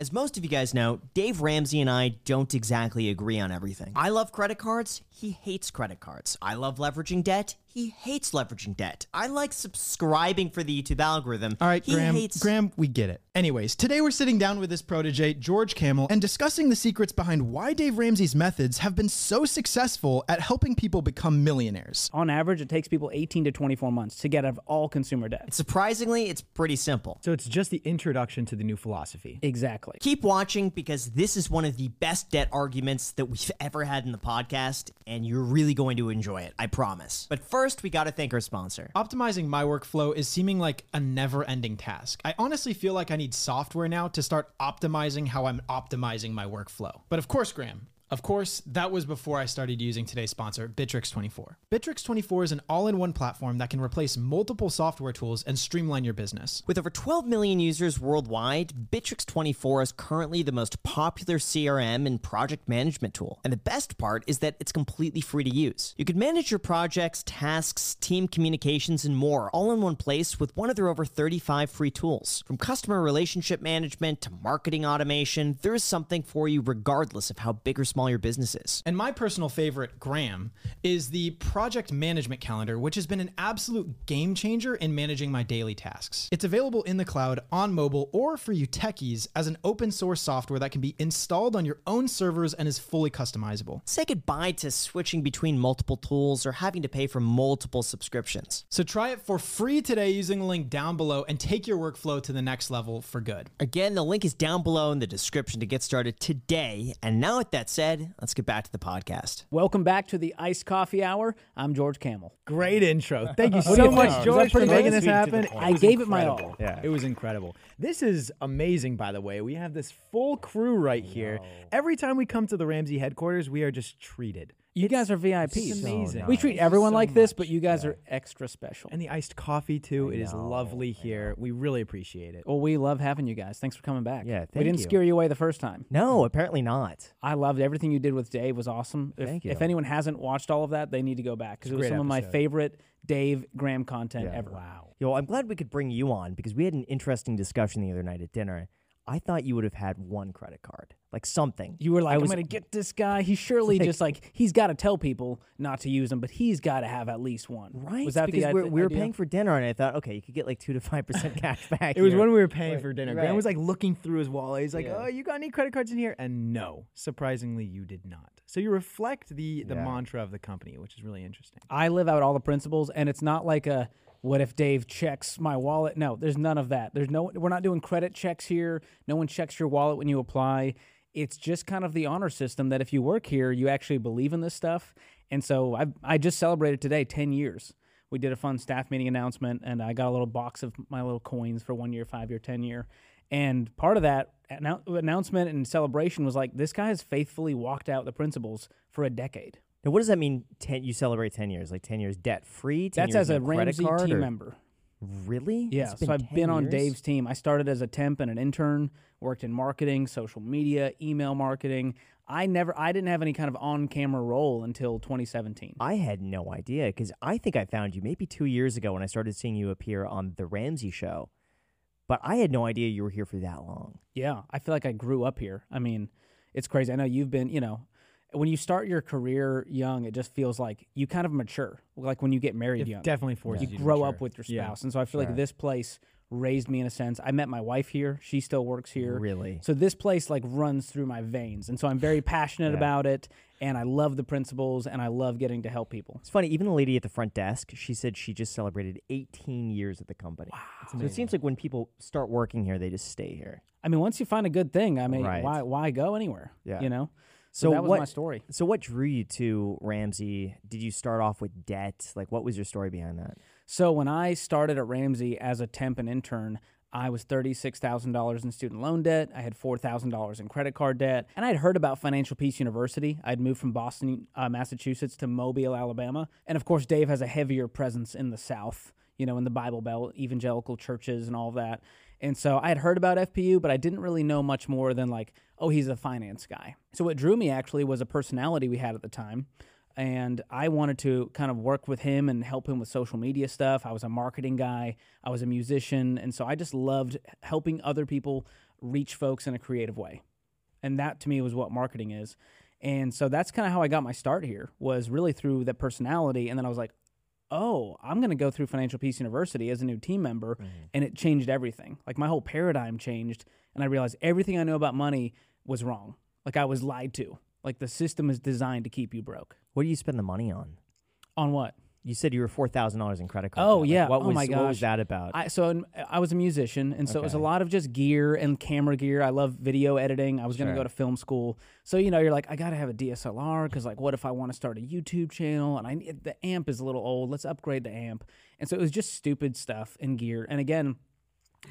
As most of you guys know, Dave Ramsey and I don't exactly agree on everything. I love credit cards. He hates credit cards. I love leveraging debt. He hates leveraging debt. I like subscribing for the YouTube algorithm. All right, Graham, we get it. Anyways, today we're sitting down with his protege, George Camel, and discussing the secrets behind why Dave Ramsey's methods have been so successful at helping people become millionaires. On average, it takes people 18 to 24 months to get out of all consumer debt. Surprisingly, it's pretty simple. So it's just the introduction to the new philosophy. Exactly. Keep watching because this is one of the best debt arguments that we've ever had in the podcast, and you're really going to enjoy it, I promise. But first, we gotta thank our sponsor. Optimizing my workflow is seeming like a never-ending task. I honestly feel like I need software now to start optimizing how I'm optimizing my workflow. But of course, Graham, that was before I started using today's sponsor, Bitrix24. Bitrix24 is an all-in-one platform that can replace multiple software tools and streamline your business. With over 12 million users worldwide, Bitrix24 is currently the most popular CRM and project management tool. And the best part is that it's completely free to use. You can manage your projects, tasks, team communications, and more all in one place with one of their over 35 free tools. From customer relationship management to marketing automation, there is something for you regardless of how big or small your businesses. And my personal favorite, Graham, is the project management calendar, which has been an absolute game changer in managing my daily tasks. It's available in the cloud, on mobile, or for you techies as an open source software that can be installed on your own servers and is fully customizable. Say goodbye to switching between multiple tools or having to pay for multiple subscriptions. So try it for free today using the link down below and take your workflow to the next level for good. Again, the link is down below in the description to get started today. And now with that said, let's get back to the podcast. Welcome back to the Iced Coffee Hour. I'm George Camel. Great intro. Thank you so much, George, for making this happen. I gave it my all. Yeah, it was incredible. This is amazing, by the way. We have this full crew right here. Every time we come to the Ramsey headquarters, we are just treated. You guys are VIPs. It's amazing. We treat everyone like this, but you guys are extra special. And the iced coffee, too. It is lovely here. We really appreciate it. Well, we love having you guys. Thanks for coming back. Yeah, thank you. We didn't scare you away the first time. No, apparently not. I loved everything you did with Dave. It was awesome. Thank you. If anyone hasn't watched all of that, they need to go back because it was some of my favorite Dave Graham content ever. Wow. Yo, I'm glad we could bring you on because we had an interesting discussion the other night at dinner. I thought you would have had one credit card, like something. You were like, I'm going to get this guy. He's surely just like, he's got to tell people not to use them, but he's got to have at least one. Right. Was that because we were paying for dinner, and I thought, okay, you could get like 2 to 5% cash back. It was when we were paying for dinner. Right. Graham was like looking through his wallet. He's like, oh, you got any credit cards in here? And no, surprisingly, you did not. So you reflect the mantra of the company, which is really interesting. I live out all the principles, and it's not like a, what if Dave checks my wallet? No, there's none of that. We're not doing credit checks here. No one checks your wallet when you apply. It's just kind of the honor system that if you work here, you actually believe in this stuff. And so I just celebrated today 10 years. We did a fun staff meeting announcement, and I got a little box of my little coins for 1 year, 5 year, 10 year. And part of that announcement and celebration was like, this guy has faithfully walked out the principles for a decade. Now, what does that mean? You celebrate 10 years, like 10 years debt-free? That's as a Ramsey team member. Really? Yeah, so I've been on Dave's team. I started as a temp and an intern, worked in marketing, social media, email marketing. I didn't have any kind of on-camera role until 2017. I had no idea, because I think I found you maybe 2 years ago when I started seeing you appear on The Ramsey Show, but I had no idea you were here for that long. Yeah, I feel like I grew up here. I mean, it's crazy. I know you've been, when you start your career young, it just feels like you kind of mature. Like when you get married young. Definitely forces you to grow up with your spouse. Yeah. And so I feel like this place raised me in a sense. I met my wife here. She still works here. Really? So this place like runs through my veins. And so I'm very passionate about it. And I love the principles. And I love getting to help people. It's funny. Even the lady at the front desk, she said she just celebrated 18 years at the company. Wow. So it seems like when people start working here, they just stay here. I mean, once you find a good thing, why go anywhere? Yeah. So that was my story. So what drew you to Ramsey? Did you start off with debt? Like, what was your story behind that? So when I started at Ramsey as a temp and intern, I was $36,000 in student loan debt. I had $4,000 in credit card debt. And I'd heard about Financial Peace University. I'd moved from Boston, Massachusetts to Mobile, Alabama. And, of course, Dave has a heavier presence in the South, in the Bible Belt, evangelical churches and all that. And so I had heard about FPU, but I didn't really know much more than like, oh, he's a finance guy. So what drew me actually was a personality we had at the time. And I wanted to kind of work with him and help him with social media stuff. I was a marketing guy. I was a musician. And so I just loved helping other people reach folks in a creative way. And that to me was what marketing is. And so that's kind of how I got my start here, was really through that personality. And then I was like, oh, I'm going to go through Financial Peace University as a new team member. Mm-hmm. And it changed everything. Like my whole paradigm changed. And I realized everything I knew about money was wrong. Like I was lied to. Like the system is designed to keep you broke. What do you spend the money on? On what? You said you were $4,000 in credit cards. Oh, yeah. Like, what was that about? I was a musician, and so it was a lot of just gear and camera gear. I love video editing. I was going to go to film school. So, you know, you're like, I got to have a DSLR because, like, what if I want to start a YouTube channel? And the amp is a little old. Let's upgrade the amp. And so it was just stupid stuff and gear. And, again,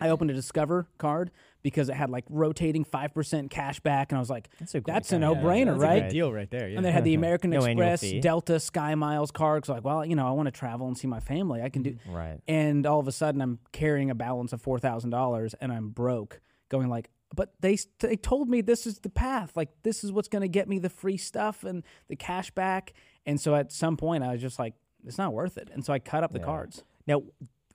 I opened a Discover card because it had, like, rotating 5% cash back, and I was like, that's a no-brainer, that's right? A great deal right there. Yeah. And they had the American Express Delta SkyMiles card, because, like, well, you know, I want to travel and see my family. I can do... Right. And all of a sudden, I'm carrying a balance of $4,000, and I'm broke, going like, but they told me this is the path. Like, this is what's going to get me the free stuff and the cash back. And so at some point, I was just like, it's not worth it. And so I cut up the cards. Now...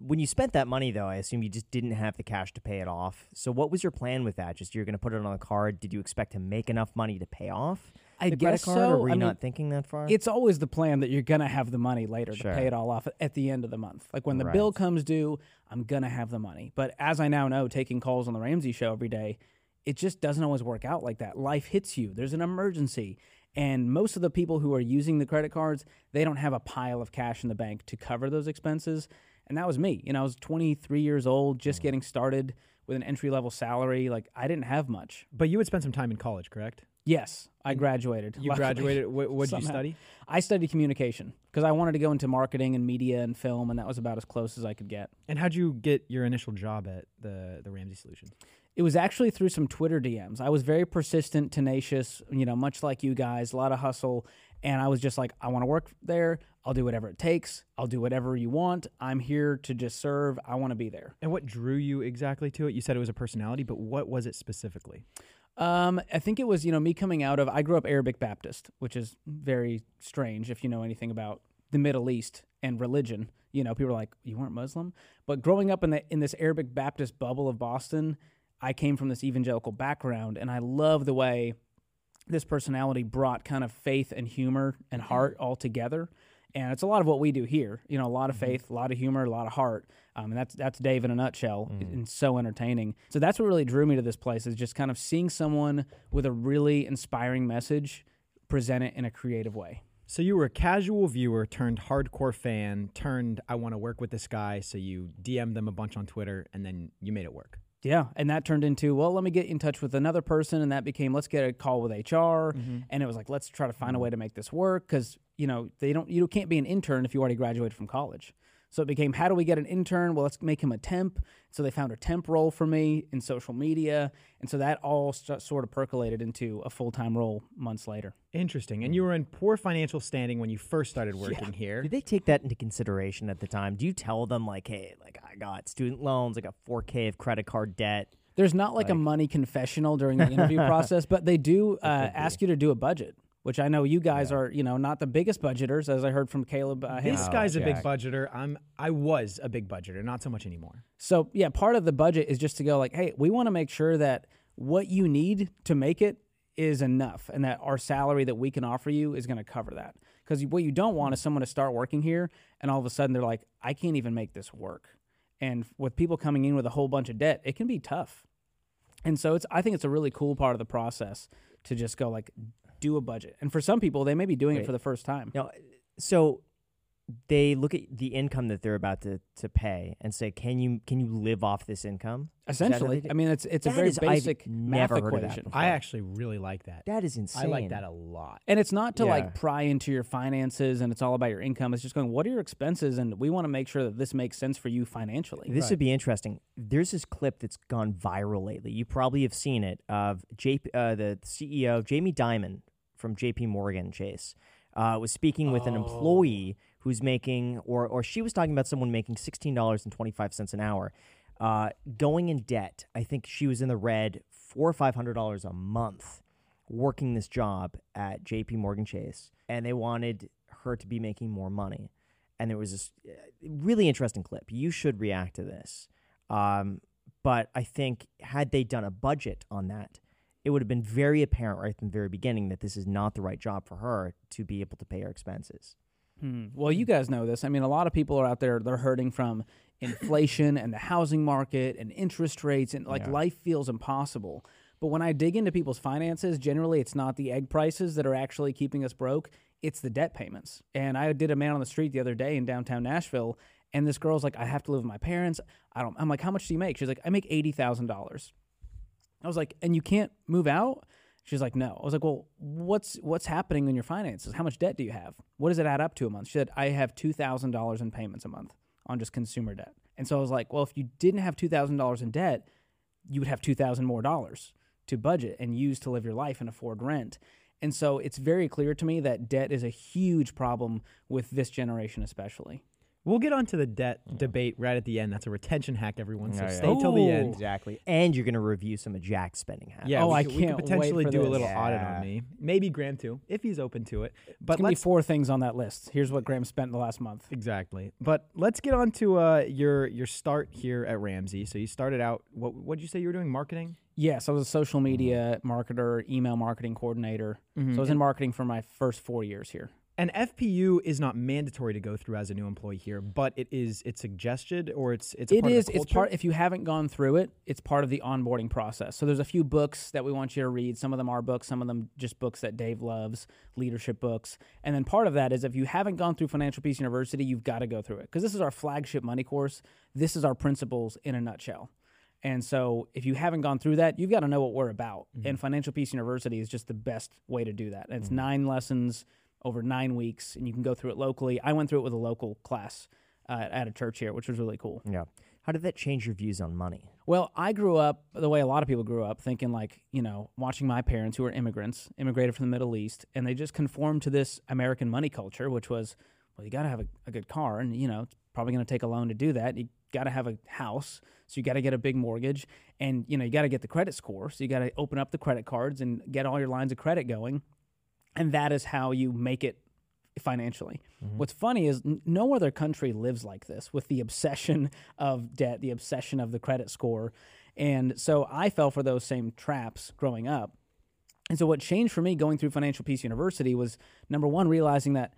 When you spent that money, though, I assume you just didn't have the cash to pay it off. So what was your plan with that? Just you're going to put it on a card. Did you expect to make enough money to pay off the credit card, or were you not thinking that far? It's always the plan that you're going to have the money later to pay it all off at the end of the month. Like when the bill comes due, I'm going to have the money. But as I now know, taking calls on the Ramsey Show every day, it just doesn't always work out like that. Life hits you. There's an emergency. And most of the people who are using the credit cards, they don't have a pile of cash in the bank to cover those expenses. And that was me. You know, I was 23 years old, just getting started with an entry-level salary. Like, I didn't have much. But you had spent some time in college, correct? Yes, I graduated. You graduated? What did you study? I studied communication because I wanted to go into marketing and media and film, and that was about as close as I could get. And how'd you get your initial job at the Ramsey Solutions? It was actually through some Twitter DMs. I was very persistent, tenacious, you know, much like you guys, a lot of hustle. And I was just like, I want to work there. I'll do whatever it takes. I'll do whatever you want. I'm here to just serve. I want to be there. And what drew you exactly to it? You said it was a personality, but what was it specifically? I think it was, you know, me coming out of, I grew up Arabic Baptist, which is very strange if you know anything about the Middle East and religion. You know, people are like, you weren't Muslim? But growing up in this Arabic Baptist bubble of Boston, I came from this evangelical background, and I love the way this personality brought kind of faith and humor and heart all together. And it's a lot of what we do here. You know, a lot of faith, a lot of humor, a lot of heart. And that's Dave in a nutshell, and so entertaining. So that's what really drew me to this place, is just kind of seeing someone with a really inspiring message present it in a creative way. So you were a casual viewer turned hardcore fan turned I want to work with this guy. So you DM'd them a bunch on Twitter, and then you made it work. Yeah, and that turned into, well, let me get in touch with another person, and that became, let's get a call with HR, and it was like, let's try to find a way to make this work, because, you know, you can't be an intern if you already graduated from college. So it became, how do we get an intern? Well, let's make him a temp. So they found a temp role for me in social media, and so that all sort of percolated into a full-time role months later. Interesting, and you were in poor financial standing when you first started working here. Did they take that into consideration at the time? Do you tell them, like, hey, like, I got student loans, I got $4,000 of credit card debt? There's not like a money confessional during the interview process, but they do ask you to do a budget, which I know you guys are, you know, not the biggest budgeters, as I heard from Caleb. This guy's a big budgeter. I was a big budgeter, not so much anymore. So, yeah, part of the budget is just to go like, hey, we want to make sure that what you need to make it is enough, and that our salary that we can offer you is going to cover that. Because what you don't want is someone to start working here, and all of a sudden they're like, I can't even make this work. And with people coming in with a whole bunch of debt, it can be tough. And so I think it's a really cool part of the process to just go like, do a budget. And for some people, they may be doing it for the first time. No, so they look at the income that they're about to pay and say, can you live off this income? Essentially. I mean, it's a very basic math equation. I actually really like that. That is insane. I like that a lot. And it's not to like pry into your finances and it's all about your income. It's just going, what are your expenses? And we want to make sure that this makes sense for you financially. This would be interesting. There's this clip that's gone viral lately. You probably have seen it, of the CEO, Jamie Dimon, from JPMorgan Chase, was speaking with an employee who's making, or she was talking about someone making $16.25 an hour, going in debt. I think she was in the red $400 or $500 a month, working this job at JPMorgan Chase, and they wanted her to be making more money. And there was this really interesting clip. You should react to this. But I think had they done a budget on that, it would have been very apparent right from the very beginning that this is not the right job for her to be able to pay her expenses. Well, you guys know this. I mean, a lot of people are out there, they're hurting from inflation and the housing market and interest rates, and like life feels impossible. But when I dig into people's finances, generally it's not the egg prices that are actually keeping us broke. It's the debt payments. And I did a man on the street the other day in downtown Nashville, and this girl's like, I have to live with my parents. I'm like, how much do you make? She's like, I make $80,000. I was like, and you can't move out? She's like, no. I was like, well, what's happening in your finances? How much debt do you have? What does it add up to a month? She said, I have $2,000 in payments a month on just consumer debt. And so I was like, well, if you didn't have $2,000 in debt, you would have $2,000 more to budget and use to live your life and afford rent. And so it's very clear to me that debt is a huge problem with this generation especially. We'll get onto the debt debate right at the end. That's a retention hack, everyone. So stay till the end. Exactly. And you're going to review some of Jack's spending hacks. Yeah, I can't wait for this. We could potentially do a little audit on me. Maybe Graham, too, if he's open to it. But there's going to be 4 things on that list. Here's what Graham spent in the last month. Exactly. But let's get on to your start here at Ramsey. So you started out, what did you say you were doing, marketing? Yes, I was a social media marketer, email marketing coordinator. Mm-hmm. So I was in marketing for my first 4 years here. An FPU is not mandatory to go through as a new employee here, but it's suggested, or it's part of the culture. If you haven't gone through it, it's part of the onboarding process. So there's a few books that we want you to read. Some of them are books, some of them just books that Dave loves, leadership books. And then part of that is if you haven't gone through Financial Peace University, you've got to go through it, because this is our flagship money course. This is our principles in a nutshell. And so if you haven't gone through that, you've got to know what we're about. Mm-hmm. And Financial Peace University is just the best way to do that. And it's 9 lessons over 9 weeks, and you can go through it locally. I went through it with a local class at a church here, which was really cool. Yeah. How did that change your views on money? Well, I grew up the way a lot of people grew up, thinking like, watching my parents who were immigrants, immigrated from the Middle East, and they just conformed to this American money culture, which was, well, you got to have a good car, and, it's probably going to take a loan to do that. You got to have a house, so you got to get a big mortgage, and, you got to get the credit score, so you got to open up the credit cards and get all your lines of credit going. And that is how you make it financially. Mm-hmm. What's funny is no other country lives like this, with the obsession of debt, the obsession of the credit score. And so I fell for those same traps growing up. And so what changed for me going through Financial Peace University was, number one, realizing that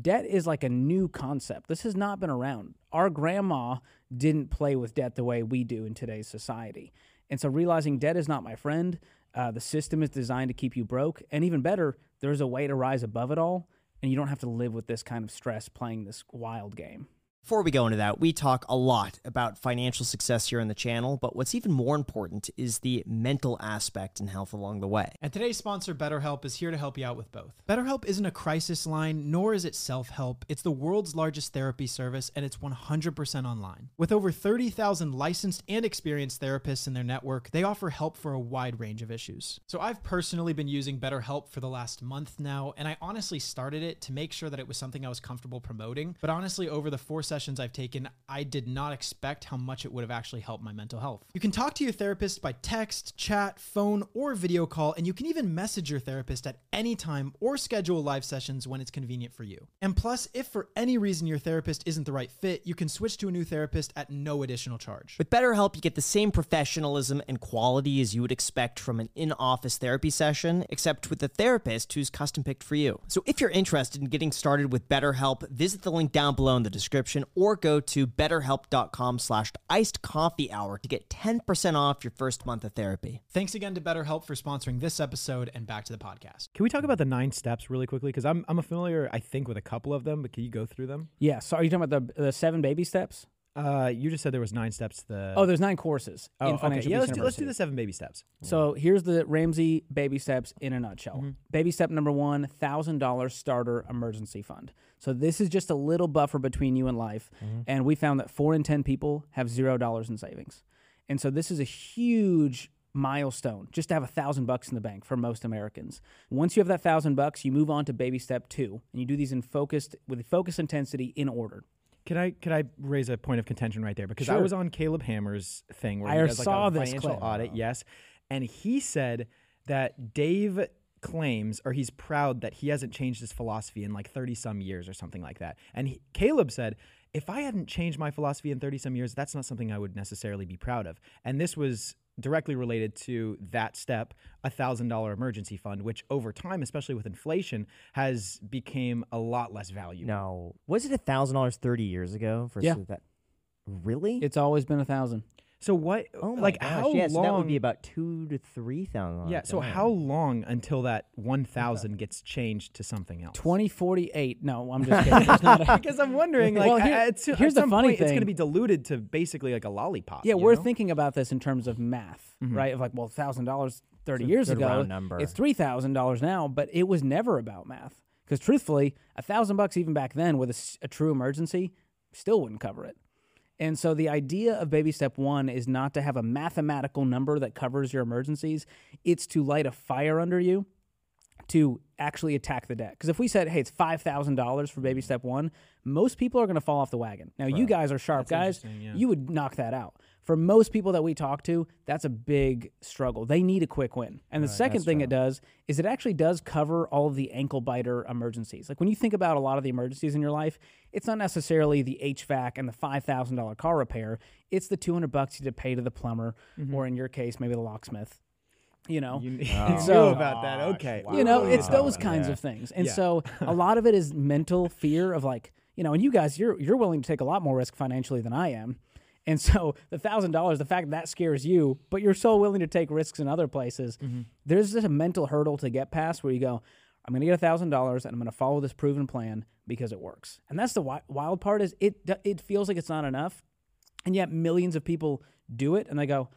debt is like a new concept. This has not been around. Our grandma didn't play with debt the way we do in today's society. And so realizing debt is not my friend. The system is designed to keep you broke. And even better, there's a way to rise above it all, and you don't have to live with this kind of stress playing this wild game. Before we go into that, we talk a lot about financial success here on the channel, but what's even more important is the mental aspect and health along the way. And today's sponsor, BetterHelp, is here to help you out with both. BetterHelp isn't a crisis line, nor is it self-help. It's the world's largest therapy service, and it's 100% online. With over 30,000 licensed and experienced therapists in their network, they offer help for a wide range of issues. So I've personally been using BetterHelp for the last month now, and I honestly started it to make sure that it was something I was comfortable promoting. But honestly, over the 4 sessions I've taken, I did not expect how much it would have actually helped my mental health. You can talk to your therapist by text, chat, phone, or video call, and you can even message your therapist at any time or schedule live sessions when it's convenient for you. And plus, if for any reason your therapist isn't the right fit, you can switch to a new therapist at no additional charge. With BetterHelp, you get the same professionalism and quality as you would expect from an in-office therapy session, except with a therapist who's custom-picked for you. So if you're interested in getting started with BetterHelp, visit the link down below in the description, or go to betterhelp.com/icedcoffeehour to get 10% off your first month of therapy. Thanks again to BetterHelp for sponsoring this episode, and back to the podcast. Can we talk about the 9 steps really quickly? Because I'm familiar, I think, with a couple of them, but can you go through them? Yeah. So are you talking about the 7 baby steps? You just said there was 9 steps to the... Oh, there's 9 courses in Financial Peace University. Yeah, let's do the 7 baby steps. So here's the Ramsey baby steps in a nutshell. Mm-hmm. Baby step number 1, $1,000 starter emergency fund. So this is just a little buffer between you and life. Mm-hmm. And we found that 4 in 10 people have $0 in savings. And so this is a huge milestone, just to have $1,000 in the bank for most Americans. Once you have that $1,000, you move on to baby step 2. And you do these with focused intensity in order. Can I raise a point of contention right there? Because I was on Caleb Hammer's thing where he does like a financial audit, yes. And he said that Dave claims, or he's proud that he hasn't changed his philosophy in like 30-some years or something like that. And Caleb said, if I hadn't changed my philosophy in 30 some years, that's not something I would necessarily be proud of. And this was directly related to that step, $1,000 emergency fund, which over time, especially with inflation, has became a lot less valuable. No. Was it $1,000 30 years ago? Yeah. That? Really? It's always been $1,000. So what, oh my like gosh, how yeah, long? So that would be about $2,000 to $3,000. Yeah. So how long until that 1,000 gets changed to something else? 2048. No, I'm just kidding. Because I'm wondering, like, well, here's the funny thing. It's going to be diluted to basically like a lollipop. Yeah, we're thinking about this in terms of math, right? Of like, well, $1,000 30 years ago, round number. It's $3,000 now, but it was never about math. Because truthfully, $1,000 even back then with a true emergency still wouldn't cover it. And so the idea of baby step one is not to have a mathematical number that covers your emergencies. It's to light a fire under you to actually attack the debt. Because if we said, hey, it's $5,000 for baby step one, most people are going to fall off the wagon. Now, you guys are sharp guys. Yeah. You would knock that out. For most people that we talk to, that's a big struggle. They need a quick win. And the second thing it does is it actually does cover all of the ankle-biter emergencies. Like when you think about a lot of the emergencies in your life, it's not necessarily the HVAC and the $5,000 car repair. It's the $200 you had to pay to the plumber, or in your case, maybe the locksmith. You know, you know about that. Okay. Wow. You know, it's those kinds of things. And so a lot of it is mental fear of like, you know, and you guys, you're willing to take a lot more risk financially than I am. And so the $1,000, the fact that scares you, but you're so willing to take risks in other places, there's just a mental hurdle to get past where you go, I'm going to get $1,000 and I'm going to follow this proven plan because it works. And that's the wild part is it feels like it's not enough. And yet millions of people do it and they go,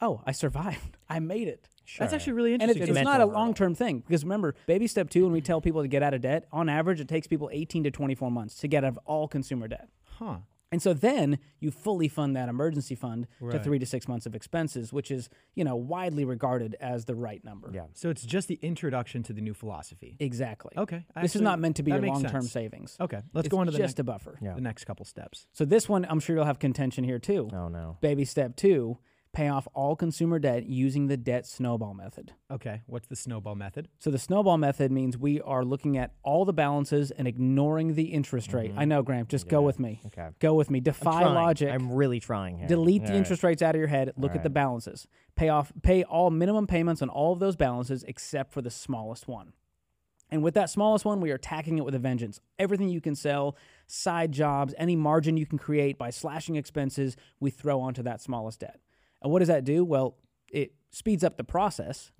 oh, I survived. I made it. Sure. That's actually really interesting. And it's not a long-term thing because remember, baby step two, when we tell people to get out of debt, on average, it takes people 18 to 24 months to get out of all consumer debt. Huh. And so then you fully fund that emergency fund to 3 to 6 months of expenses, which is, you know, widely regarded as the right number. Yeah. So it's just the introduction to the new philosophy. Exactly. Okay. Actually, this is not meant to be your long-term savings. Okay. Let's go on to the next. Just a buffer. Yeah. The next couple steps. So this one, I'm sure you'll have contention here too. Oh, no. Baby step two, pay off all consumer debt using the debt snowball method. Okay. What's the snowball method? So the snowball method means we are looking at all the balances and ignoring the interest rate. I know, Graham. Just go with me. Okay. Go with me. Defy logic. I'm really trying here. Delete the interest rates out of your head. Look at the balances. Pay all minimum payments on all of those balances except for the smallest one. And with that smallest one, we are attacking it with a vengeance. Everything you can sell, side jobs, any margin you can create by slashing expenses, we throw onto that smallest debt. And what does that do? Well, it speeds up the process.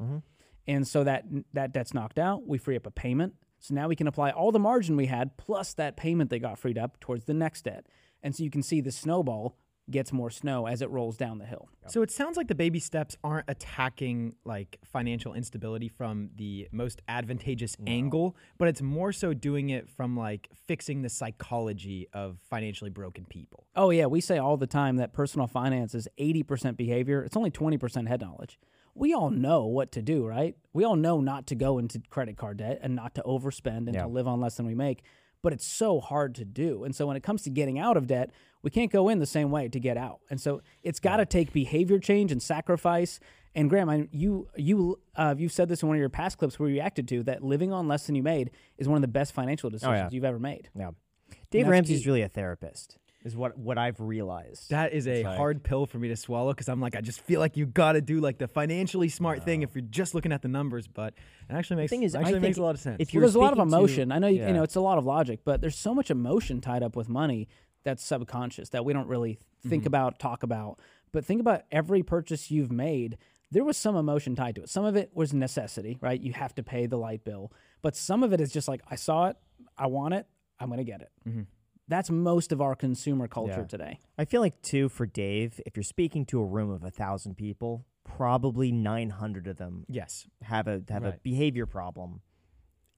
And so that debt's knocked out. We free up a payment. So now we can apply all the margin we had plus that payment that got freed up towards the next debt. And so you can see the snowball gets more snow as it rolls down the hill. So it sounds like the baby steps aren't attacking like financial instability from the most advantageous angle, but it's more so doing it from like fixing the psychology of financially broken people. Oh yeah, we say all the time that personal finance is 80% behavior. It's only 20% head knowledge. We all know what to do, right? We all know not to go into credit card debt and not to overspend and to live on less than we make. But it's so hard to do. And so when it comes to getting out of debt, we can't go in the same way to get out. And so it's got to take behavior change and sacrifice. And Graham, you've said this in one of your past clips where you reacted to that living on less than you made is one of the best financial decisions you've ever made. Yeah, Dave Ramsey's really a therapist. Is what I've realized. That is a hard pill for me to swallow because I'm like, I just feel like you got to do like the financially smart thing if you're just looking at the numbers, but it actually makes a lot of sense. If there's a lot of emotion. I know you know it's a lot of logic, but there's so much emotion tied up with money that's subconscious that we don't really think about, talk about. But think about every purchase you've made. There was some emotion tied to it. Some of it was necessity, right? You have to pay the light bill. But some of it is just like, I saw it, I want it, I'm going to get it. That's most of our consumer culture today. I feel like, too, for Dave, if you're speaking to a room of 1,000 people, probably 900 of them have a behavior problem.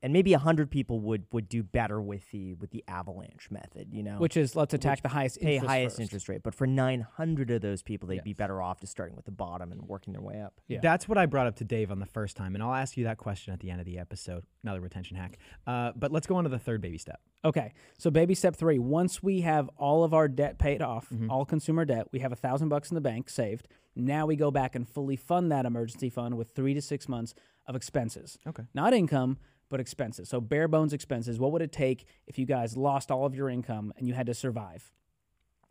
And maybe 100 people would do better with the avalanche method, you know? Which is, let's attack the highest interest rate. Pay highest interest rate. But for 900 of those people, they'd be better off just starting with the bottom and working their way up. Yeah. That's what I brought up to Dave on the first time. And I'll ask you that question at the end of the episode. Another retention hack. But let's go on to the third baby step. Okay. So baby step three, once we have all of our debt paid off, all consumer debt, we have $1,000 in the bank saved. Now we go back and fully fund that emergency fund with 3 to 6 months of expenses. Okay. Not income, but expenses. So bare bones expenses. What would it take if you guys lost all of your income and you had to survive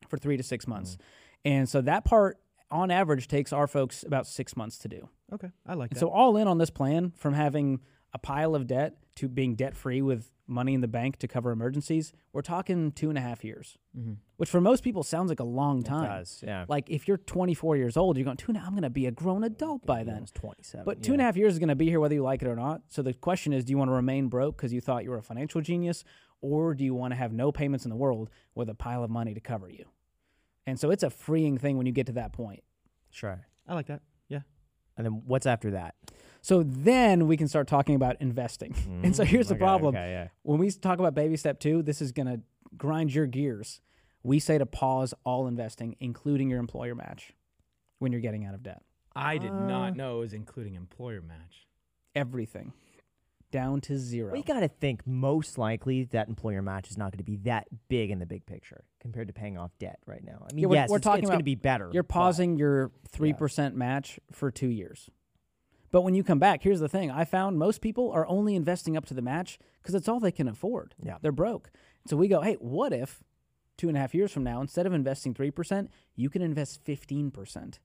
for 3 to 6 months? Mm-hmm. And so that part, on average, takes our folks about 6 months to do. Okay, I like that. So all in on this plan, from having a pile of debt to being debt-free with money in the bank to cover emergencies, we're talking 2.5 years, mm-hmm. which for most people sounds like a long time. It does, yeah. Like if you're 24 years old, you're going, I'm going to be a grown adult by then. 27. But 2.5 years is going to be here whether you like it or not. So the question is, do you want to remain broke because you thought you were a financial genius, or do you want to have no payments in the world with a pile of money to cover you? And so it's a freeing thing when you get to that point. Sure. I like that. Yeah. And then what's after that? So then we can start talking about investing. Mm-hmm. And so here's the problem. Okay, yeah. When we talk about baby step two, this is going to grind your gears. We say to pause all investing, including your employer match, when you're getting out of debt. I did not know it was including employer match. Everything. Down to zero. We got to think most likely that employer match is not going to be that big in the big picture compared to paying off debt right now. I mean, yeah, we're talking it's going to be better. You're pausing your 3% match for 2 years. But when you come back, here's the thing. I found most people are only investing up to the match because it's all they can afford. Yeah. They're broke. So we go, hey, what if 2.5 years from now, instead of investing 3%, you can invest 15%?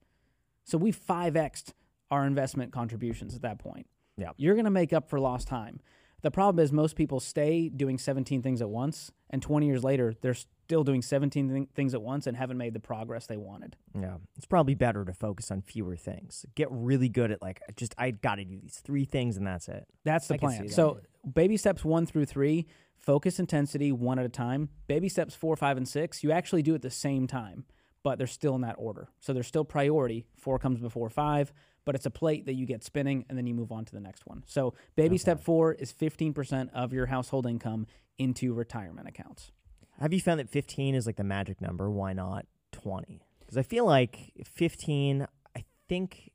So we 5X'd our investment contributions at that point. Yeah. You're going to make up for lost time. The problem is most people stay doing 17 things at once, and 20 years later, they're still doing 17 things at once and haven't made the progress they wanted. Yeah. It's probably better to focus on fewer things. Get really good at, like, I got to do these 3 things, and that's it. That's the plan. That. So baby steps 1 through 3, focus intensity 1 at a time. Baby steps 4, 5, and 6, you actually do at the same time, but they're still in that order. So they're still priority. 4 comes before 5. But it's a plate that you get spinning, and then you move on to the next one. So baby step 4 is 15% of your household income into retirement accounts. Have you found that 15 is like the magic number? Why not 20? Because I feel like 15, I think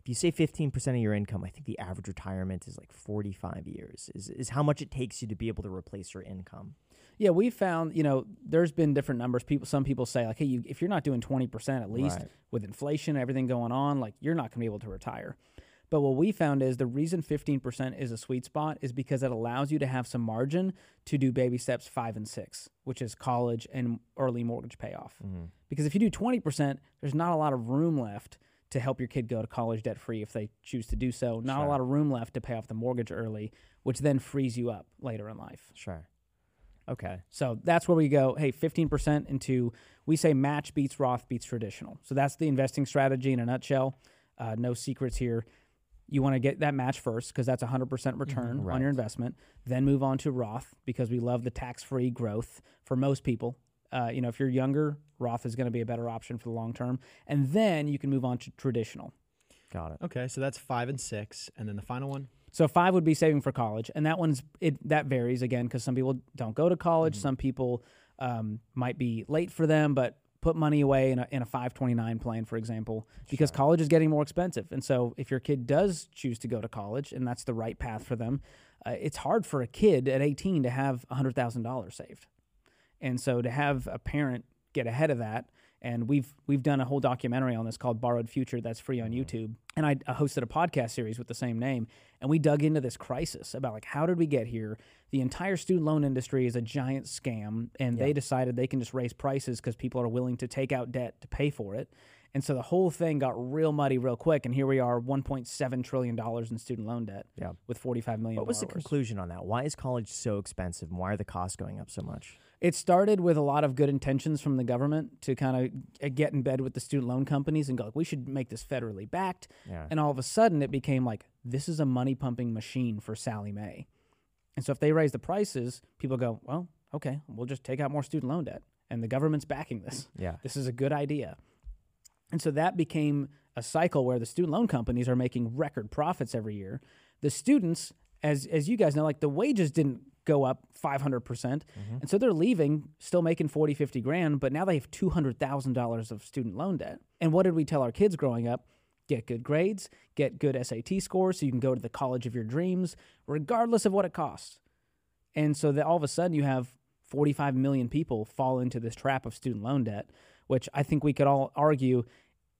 if you say 15% of your income, I think the average retirement is like 45 years is how much it takes you to be able to replace your income. Yeah, we found, there's been different numbers. Some people say, like, hey, if you're not doing 20% at least with inflation, everything going on, like, you're not going to be able to retire. But what we found is the reason 15% is a sweet spot is because it allows you to have some margin to do baby steps 5 and 6, which is college and early mortgage payoff. Mm-hmm. Because if you do 20%, there's not a lot of room left to help your kid go to college debt-free if they choose to do so. Not a lot of room left to pay off the mortgage early, which then frees you up later in life. Sure. Okay. So that's where we go, hey, 15% into, we say match beats Roth beats traditional. So that's the investing strategy in a nutshell. No secrets here. You want to get that match first because that's 100% return on your investment. Then move on to Roth because we love the tax-free growth for most people. If you're younger, Roth is going to be a better option for the long term. And then you can move on to traditional. Got it. Okay. So that's 5 and 6. And then the final one? So 5 would be saving for college, and that varies again because some people don't go to college, some people might be late for them, but put money away in a 529 plan, for example, because college is getting more expensive. And so if your kid does choose to go to college and that's the right path for them, it's hard for a kid at 18 to have $100,000 saved. And so to have a parent get ahead of that, and we've done a whole documentary on this called Borrowed Future that's free on YouTube. And I hosted a podcast series with the same name. And we dug into this crisis about, like, how did we get here? The entire student loan industry is a giant scam. And they decided they can just raise prices because people are willing to take out debt to pay for it. And so the whole thing got real muddy real quick. And here we are, $1.7 trillion in student loan debt with 45 million borrowers. What was the conclusion on that? Why is college so expensive? And why are the costs going up so much? It started with a lot of good intentions from the government to kind of get in bed with the student loan companies and go, like, we should make this federally backed. Yeah. And all of a sudden it became like, this is a money-pumping machine for Sallie Mae. And so if they raise the prices, people go, well, okay, we'll just take out more student loan debt. And the government's backing this. Yeah. This is a good idea. And so that became a cycle where the student loan companies are making record profits every year. The students, as you guys know, like, the wages didn't go up 500%. And so they're leaving, still making 40, 50 grand, but now they have $200,000 of student loan debt. And what did we tell our kids growing up? Get good grades, get good SAT scores so you can go to the college of your dreams, regardless of what it costs. And so that all of a sudden you have 45 million people fall into this trap of student loan debt, which I think we could all argue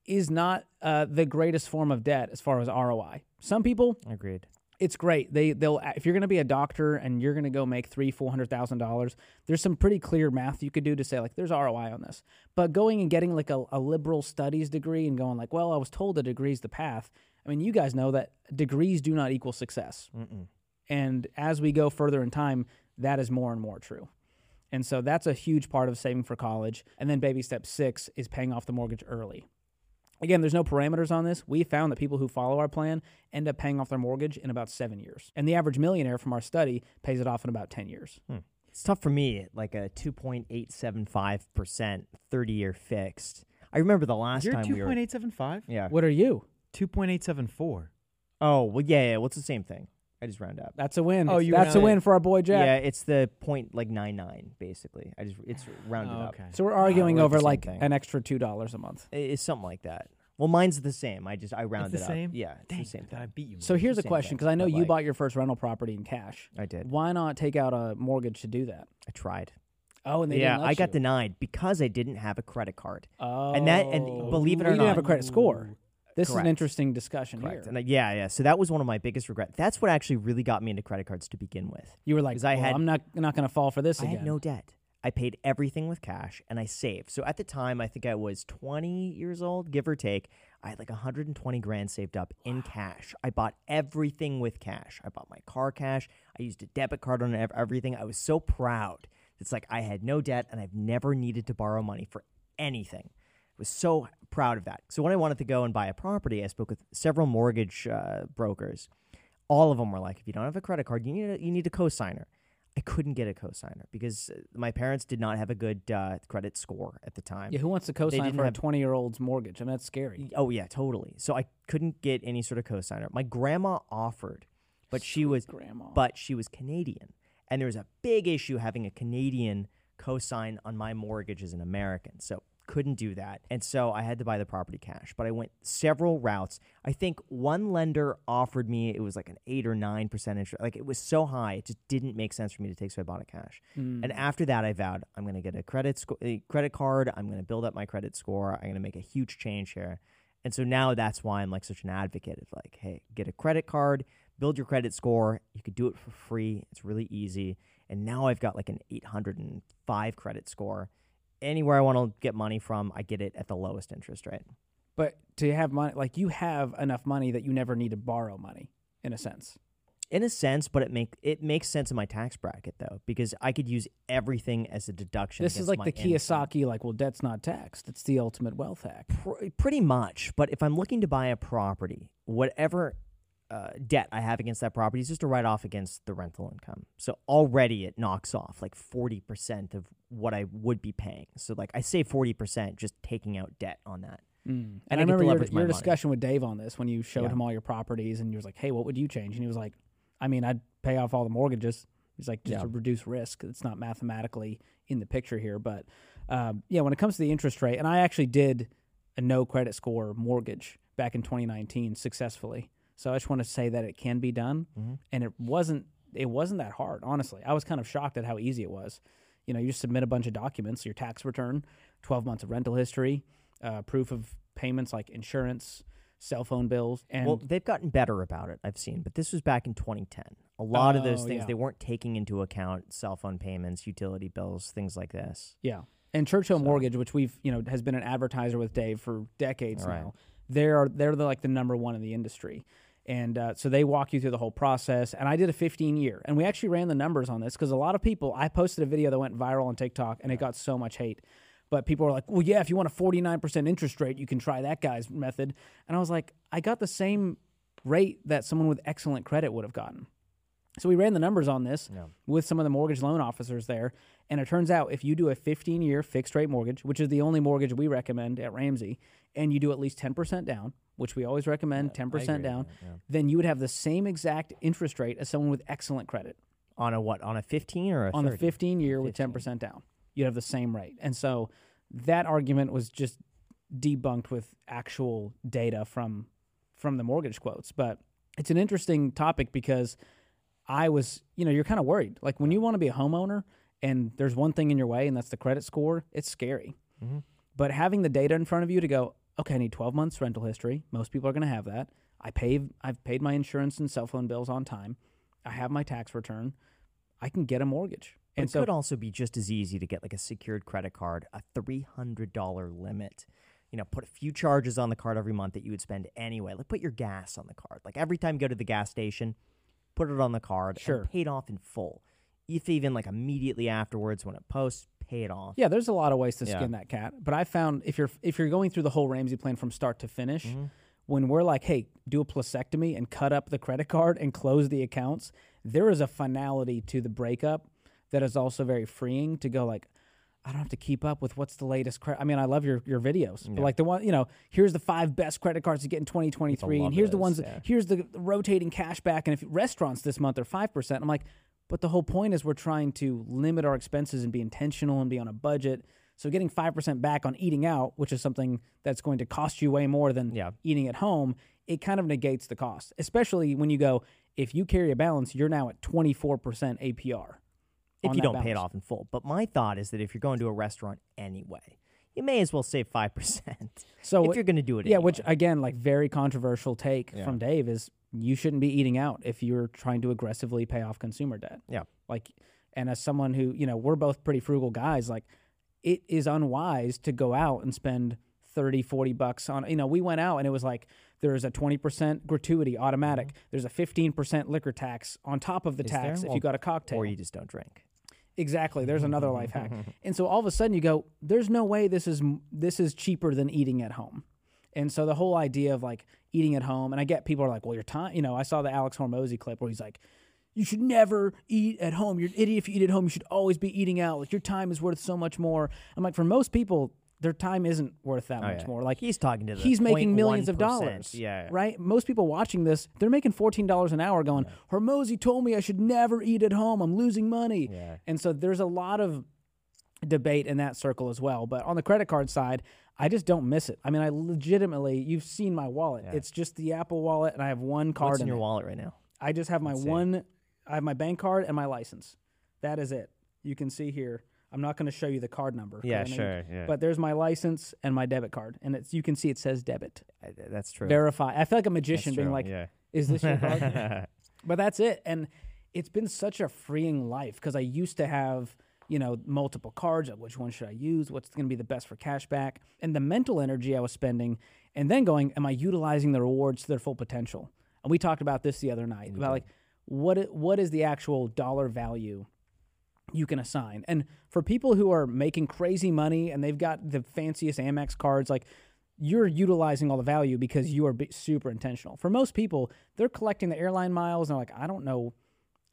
is not the greatest form of debt as far as ROI. Some people... Agreed. it's great. They'll if you're going to be a doctor and you're going to go make $300,000-$400,000, there's some pretty clear math you could do to say like there's ROI on this. But going and getting like a liberal studies degree and going like, well, I was told a degree's the path. I mean, you guys know that degrees do not equal success. Mm-mm. And as we go further in time, that is more and more true. And so that's a huge part of saving for college. And then baby step 6 is paying off the mortgage early. Again, there's no parameters on this. We found that people who follow our plan end up paying off their mortgage in about 7 years. And the average millionaire from our study pays it off in about 10 years. Hmm. It's tough for me, like a 2.875% 30-year fixed. I remember the last time we were... You're 2.875? Yeah. What are you? 2.874. Oh, well, yeah. What's the same thing? I just round up. That's a win. Oh, that's a win for our boy Jack. Yeah, it's the point like 99 basically. It's rounded up. So we're arguing over like an extra $2 a month. It's something like that. Well, mine's the same. I rounded up. It's the same? Yeah, it's the same thing. I beat you. So here's a question, because I know you bought your first rental property in cash. I did. Why not take out a mortgage to do that? I tried. Oh, and they didn't let you. I got denied because I didn't have a credit card. Oh. And believe it or not, you didn't have a credit score. This is an interesting discussion here. And so that was one of my biggest regrets. That's what actually really got me into credit cards to begin with. You were like, I'm not going to fall for this again. I had no debt. I paid everything with cash, and I saved. So at the time, I think I was 20 years old, give or take. I had like 120 grand saved up in cash. I bought everything with cash. I bought my car cash. I used a debit card on everything. I was so proud. It's like I had no debt, and I've never needed to borrow money for anything. Was so proud of that. So when I wanted to go and buy a property, I spoke with several mortgage brokers. All of them were like, if you don't have a credit card, you need a cosigner. I couldn't get a cosigner because my parents did not have a good credit score at the time. Yeah, who wants to cosign for a 20-year-old's mortgage? I mean, that's scary. Oh, yeah, totally. So I couldn't get any sort of cosigner. My grandma offered, but she was Canadian. And there was a big issue having a Canadian cosign on my mortgage as an American. So couldn't do that. And so I had to buy the property cash, but I went several routes. I think one lender offered me, it was like an 8 or 9% interest. Like it was so high, it just didn't make sense for me to take, so I bought it cash. Mm. And after that, I vowed, I'm going to get a credit card. I'm going to build up my credit score. I'm going to make a huge change here. And so now that's why I'm like such an advocate of like, hey, get a credit card, build your credit score. You could do it for free. It's really easy. And now I've got like an 805 credit score. Anywhere I want to get money from, I get it at the lowest interest rate. But to have money, like you have enough money that you never need to borrow money, in a sense. In a sense, but it makes sense in my tax bracket, though, because I could use everything as a deduction. This is like the Kiyosaki, like, well, debt's not taxed. It's the ultimate wealth hack. Pretty much. But if I'm looking to buy a property, whatever debt I have against that property is just a write-off against the rental income. So already it knocks off like 40% of what I would be paying. So like I save 40% just taking out debt on that. Mm. And I remember your discussion with Dave on this when you showed him all your properties and you was like, hey, what would you change? And he was like, I mean, I'd pay off all the mortgages. He's like, just to reduce risk. It's not mathematically in the picture here. But when it comes to the interest rate, and I actually did a no credit score mortgage back in 2019 successfully. So I just want to say that it can be done, and it wasn't that hard, honestly. I was kind of shocked at how easy it was. You know, you just submit a bunch of documents, your tax return, 12 months of rental history, proof of payments like insurance, cell phone bills. And they've gotten better about it, I've seen, but this was back in 2010. A lot of those things, they weren't taking into account cell phone payments, utility bills, things like this. Yeah, and Churchill Mortgage, which we've, has been an advertiser with Dave for decades now, they're like the number one in the industry. And so they walk you through the whole process. And I did a 15-year. And we actually ran the numbers on this because a lot of people, I posted a video that went viral on TikTok, and it got so much hate. But people were like, well, yeah, if you want a 49% interest rate, you can try that guy's method. And I was like, I got the same rate that someone with excellent credit would have gotten. So we ran the numbers on this with some of the mortgage loan officers there. And it turns out if you do a 15-year fixed-rate mortgage, which is the only mortgage we recommend at Ramsey, and you do at least 10% down, which we always recommend, 10% down, then you would have the same exact interest rate as someone with excellent credit. On a what? On a 15 or a 30? On a 15-year with 10% down. You'd have the same rate. And so that argument was just debunked with actual data from the mortgage quotes. But it's an interesting topic because I was, you're kind of worried. Like when you want to be a homeowner and there's one thing in your way, and that's the credit score, it's scary. Mm-hmm. But having the data in front of you to go, okay, I need 12 months rental history. Most people are going to have that. I've paid my insurance and cell phone bills on time. I have my tax return. I can get a mortgage. But and it could also be just as easy to get like a secured credit card, a $300 limit. You know, put a few charges on the card every month that you would spend anyway. Like put your gas on the card. Like every time you go to the gas station, put it on the card. Sure. And pay it off in full. If even like immediately afterwards when it posts, pay it off. Yeah, there's a lot of ways to skin that cat. But I found if you're going through the whole Ramsey plan from start to finish, mm-hmm. when we're like, hey, do a plasectomy and cut up the credit card and close the accounts, there is a finality to the breakup that is also very freeing to go like, I don't have to keep up with what's the latest credit. I mean, I love your videos, but like the one, you know, here's the 5 best credit cards to get in 2023, and here's the ones, here's the rotating cash back, and if restaurants this month are 5%, I'm like, but the whole point is we're trying to limit our expenses and be intentional and be on a budget. So getting 5% back on eating out, which is something that's going to cost you way more than eating at home, it kind of negates the cost, especially when you go, if you carry a balance, you're now at 24% APR. If you don't pay it off in full. But my thought is that if you're going to a restaurant anyway, you may as well save 5%. So if you're going to do it anyway. Which, again, like very controversial take from Dave is you shouldn't be eating out if you're trying to aggressively pay off consumer debt. Yeah. Like, and as someone who, you know, we're both pretty frugal guys, like it is unwise to go out and spend $30-$40 on, you know, we went out and it was like, there's a 20% gratuity automatic. Mm-hmm. There's a 15% liquor tax on top of the tax if you got a cocktail. Or you just don't drink. Exactly. There's another life hack. And so all of a sudden you go, there's no way this is cheaper than eating at home. And so the whole idea of like eating at home, and I get people are like, well, your time, you know, I saw the Alex Hormozy clip where he's like, you should never eat at home. You're an idiot if you eat at home. You should always be eating out. Like your time is worth so much more. I'm like, for most people, their time isn't worth that much more. Like he's talking to the he's making millions of dollars. Yeah. Right? Most people watching this, they're making $14 an hour going, Hormozy told me I should never eat at home. I'm losing money. Yeah. And so there's a lot of debate in that circle as well. But on the credit card side, I just don't miss it. I mean, I legitimately, you've seen my wallet. Yeah. It's just the Apple wallet and I have one card. What's in your wallet right now? I just have I have my bank card and my license. That is it. You can see here. I'm not going to show you the card number. Yeah, sure. Yeah. But there's my license and my debit card. And it's you can see it says debit. That's true. Verify. I feel like a magician being like, is this your card? But that's it. And it's been such a freeing life because I used to have, you know, multiple cards. Which one should I use? What's going to be the best for cashback? And the mental energy I was spending and then going, am I utilizing the rewards to their full potential? And we talked about this the other night about like, what is the actual dollar value you can assign. And for people who are making crazy money and they've got the fanciest Amex cards, like you're utilizing all the value because you are super intentional. For most people, they're collecting the airline miles and they're like, I don't know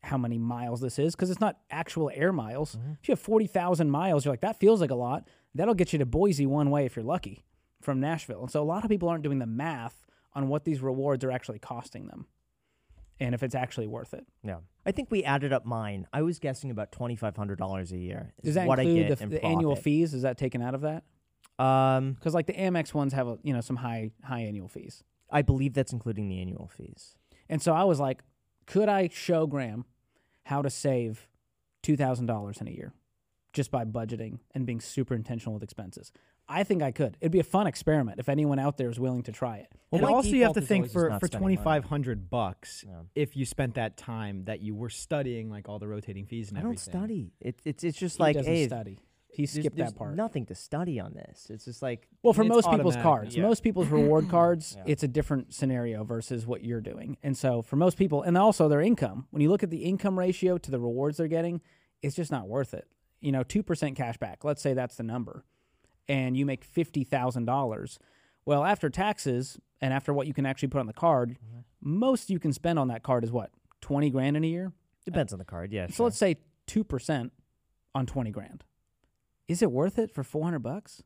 how many miles this is because it's not actual air miles. Mm-hmm. If you have 40,000 miles, you're like, that feels like a lot. That'll get you to Boise one way if you're lucky from Nashville. And so a lot of people aren't doing the math on what these rewards are actually costing them. And if it's actually worth it. Yeah. I think we added up mine. I was guessing about $2,500 a year. Does that include the annual fees? Is that taken out of that? Because like the Amex ones have a, you know, some high annual fees. I believe that's including the annual fees. And so I was like, could I show Graham how to save $2,000 in a year just by budgeting and being super intentional with expenses? I think I could. It'd be a fun experiment if anyone out there is willing to try it. Well, and also you have to think for $2,500, if you spent that time that you were studying like all the rotating fees and everything. I don't study. It's just he like doesn't study. He skipped that part. There's nothing to study on this. It's just like well, for most people's cards, most people's reward cards, it's a different scenario versus what you're doing. And so for most people, and also their income, when you look at the income ratio to the rewards they're getting, it's just not worth it. You know, 2% cash back. Let's say that's the number. And you make $50,000, well, after taxes and after what you can actually put on the card, most you can spend on that card is what, 20 grand in a year? Depends on the card, yeah. So let's say 2% on 20 grand. Is it worth it for $400?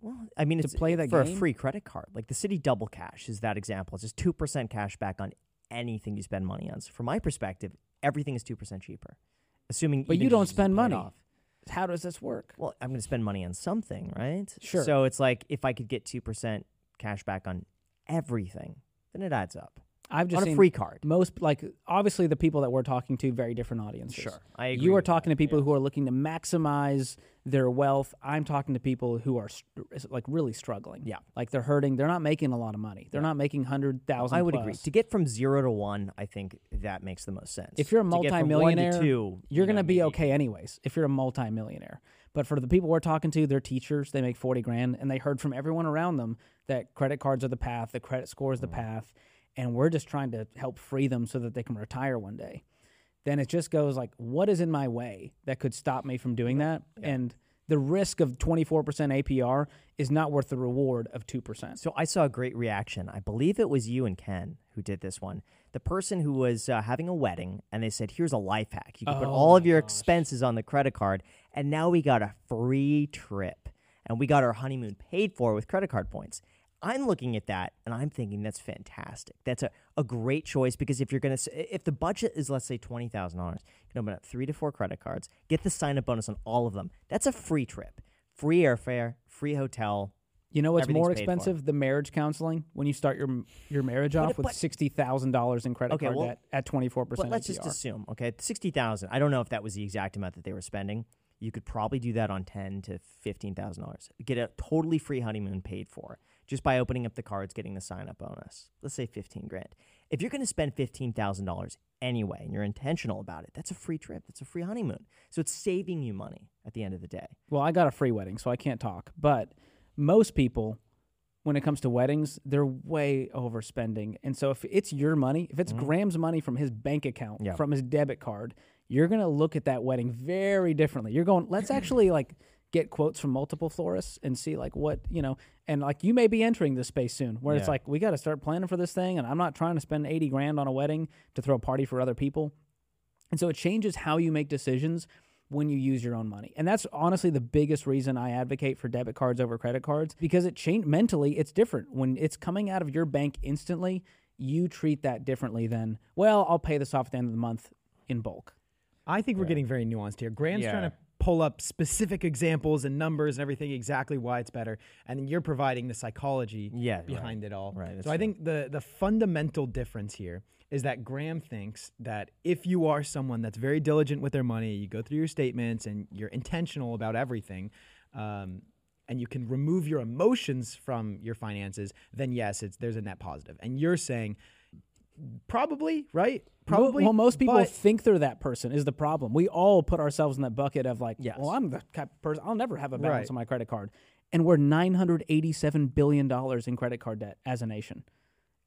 Well, I mean, it's play that for game? A free credit card. Like the Citi Double Cash is that example. It's just 2% cash back on anything you spend money on. So from my perspective, everything is 2% cheaper, assuming. But you don't spend money. How does this work? Well, I'm going to spend money on something, right? Sure. So it's like if I could get 2% cash back on everything, then it adds up. I've just seen a free card. Most, like, obviously the people that we're talking to, very different audiences. Sure, I agree. You are talking to people who are looking to maximize their wealth. I'm talking to people who are like really struggling. Yeah, like they're hurting. They're not making a lot of money. They're not making $100,000. I would agree. To get from 0 to 1, I think that makes the most sense. If you're a multimillionaire, you're going to be okay anyways. If you're a multimillionaire. But for the people we're talking to, they're teachers, they make $40,000, and they heard from everyone around them that credit cards are the path, the credit score is the path, and we're just trying to help free them so that they can retire one day. Then it just goes like, what is in my way that could stop me from doing that? Yeah. And the risk of 24% APR is not worth the reward of 2%. So I saw a great reaction. I believe it was you and Ken who did this one. The person who was having a wedding, and they said, here's a life hack. You can put all of your expenses on the credit card, and now we got a free trip, and we got our honeymoon paid for with credit card points. I'm looking at that, and I'm thinking that's fantastic. That's a great choice, because if you're going to, if the budget is, let's say, $20,000, you can open up 3 to 4 credit cards, get the sign-up bonus on all of them. That's a free trip, free airfare, free hotel. You know what's more expensive? The marriage counseling. When you start your marriage off with $60,000 in credit card debt at 24%. But let's just assume, okay, $60,000. I don't know if that was the exact amount that they were spending. You could probably do that on $10,000 to $15,000. Get a totally free honeymoon paid for just by opening up the cards, getting the sign-up bonus. Let's say $15,000. If you're going to spend $15,000 anyway and you're intentional about it, that's a free trip. That's a free honeymoon. So it's saving you money at the end of the day. Well, I got a free wedding, so I can't talk. But most people, when it comes to weddings, they're way overspending. And so if it's your money, if it's Graham's money from his bank account, from his debit card, you're going to look at that wedding very differently. You're going, let's actually like get quotes from multiple florists and see like what, you know, and like you may be entering this space soon where it's like, we got to start planning for this thing. And I'm not trying to spend $80,000 on a wedding to throw a party for other people. And so it changes how you make decisions when you use your own money. And that's honestly the biggest reason I advocate for debit cards over credit cards, because it changed mentally. It's different when it's coming out of your bank instantly. You treat that differently than, well, I'll pay this off at the end of the month in bulk. I think we're getting very nuanced here. Graham's trying to pull up specific examples and numbers and everything, exactly why it's better. And then you're providing the psychology behind it all. Right, so I think the fundamental difference here is that Graham thinks that if you are someone that's very diligent with their money, you go through your statements and you're intentional about everything, and you can remove your emotions from your finances, then yes, there's a net positive. And you're saying... probably, right? Probably. Well, most people think they're that person is the problem. We all put ourselves in that bucket of like, well, I'm the type of person, I'll never have a balance on my credit card. And we're $987 billion in credit card debt as a nation.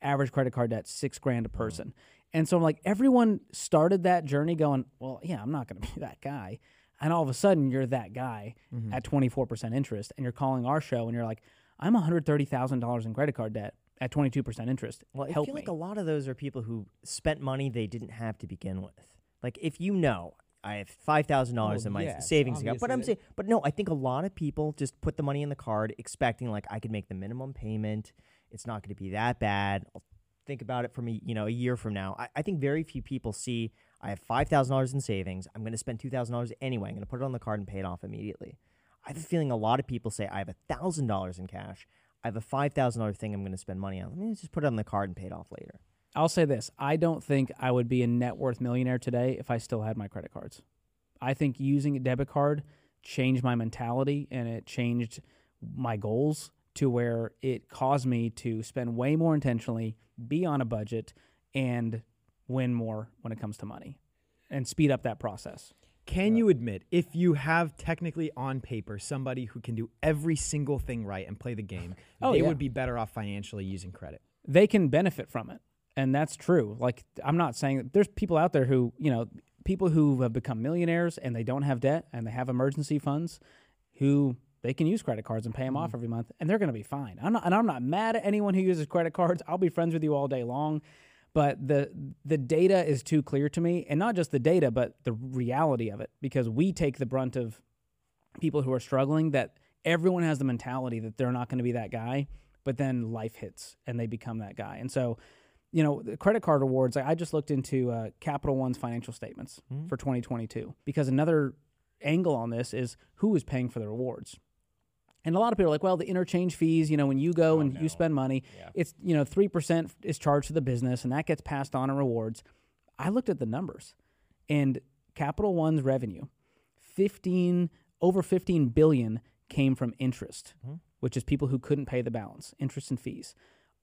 Average credit card debt, $6,000 a person. And so I'm like, everyone started that journey going, well, yeah, I'm not going to be that guy. And all of a sudden you're that guy at 24% interest. And you're calling our show and you're like, I'm $130,000 in credit card debt at 22% interest. Well, I feel like a lot of those are people who spent money they didn't have to begin with. Like, if you know, I have $5,000 in my savings account, but I'm saying, but no, I think a lot of people just put the money in the card expecting like, I could make the minimum payment. It's not going to be that bad. I'll think about it for me, you know, a year from now. I think very few people see, I have $5,000 in savings. I'm going to spend $2,000 anyway. I'm going to put it on the card and pay it off immediately. I have a feeling a lot of people say, I have $1,000 in cash. I have a $5,000 thing I'm going to spend money on. Let me just put it on the card and pay it off later. I'll say this. I don't think I would be a net worth millionaire today if I still had my credit cards. I think using a debit card changed my mentality and it changed my goals to where it caused me to spend way more intentionally, be on a budget, and win more when it comes to money and speed up that process. Can you admit, if you have technically on paper somebody who can do every single thing right and play the game, they would be better off financially using credit? They can benefit from it, and that's true. Like, I'm not saying that there's people out there who, you know, people who have become millionaires and they don't have debt and they have emergency funds who they can use credit cards and pay them off every month, and they're going to be fine. I'm not mad at anyone who uses credit cards. I'll be friends with you all day long. But the data is too clear to me, and not just the data, but the reality of it, because we take the brunt of people who are struggling, that everyone has the mentality that they're not going to be that guy, but then life hits, and they become that guy. And so, you know, the credit card rewards, I just looked into Capital One's financial statements for 2022, because another angle on this is who is paying for the rewards. And a lot of people are like, well, the interchange fees, you know, when you go you spend money, it's, you know, 3% is charged to the business, and that gets passed on in rewards. I looked at the numbers, and Capital One's revenue, over $15 billion came from interest, which is people who couldn't pay the balance, interest and fees.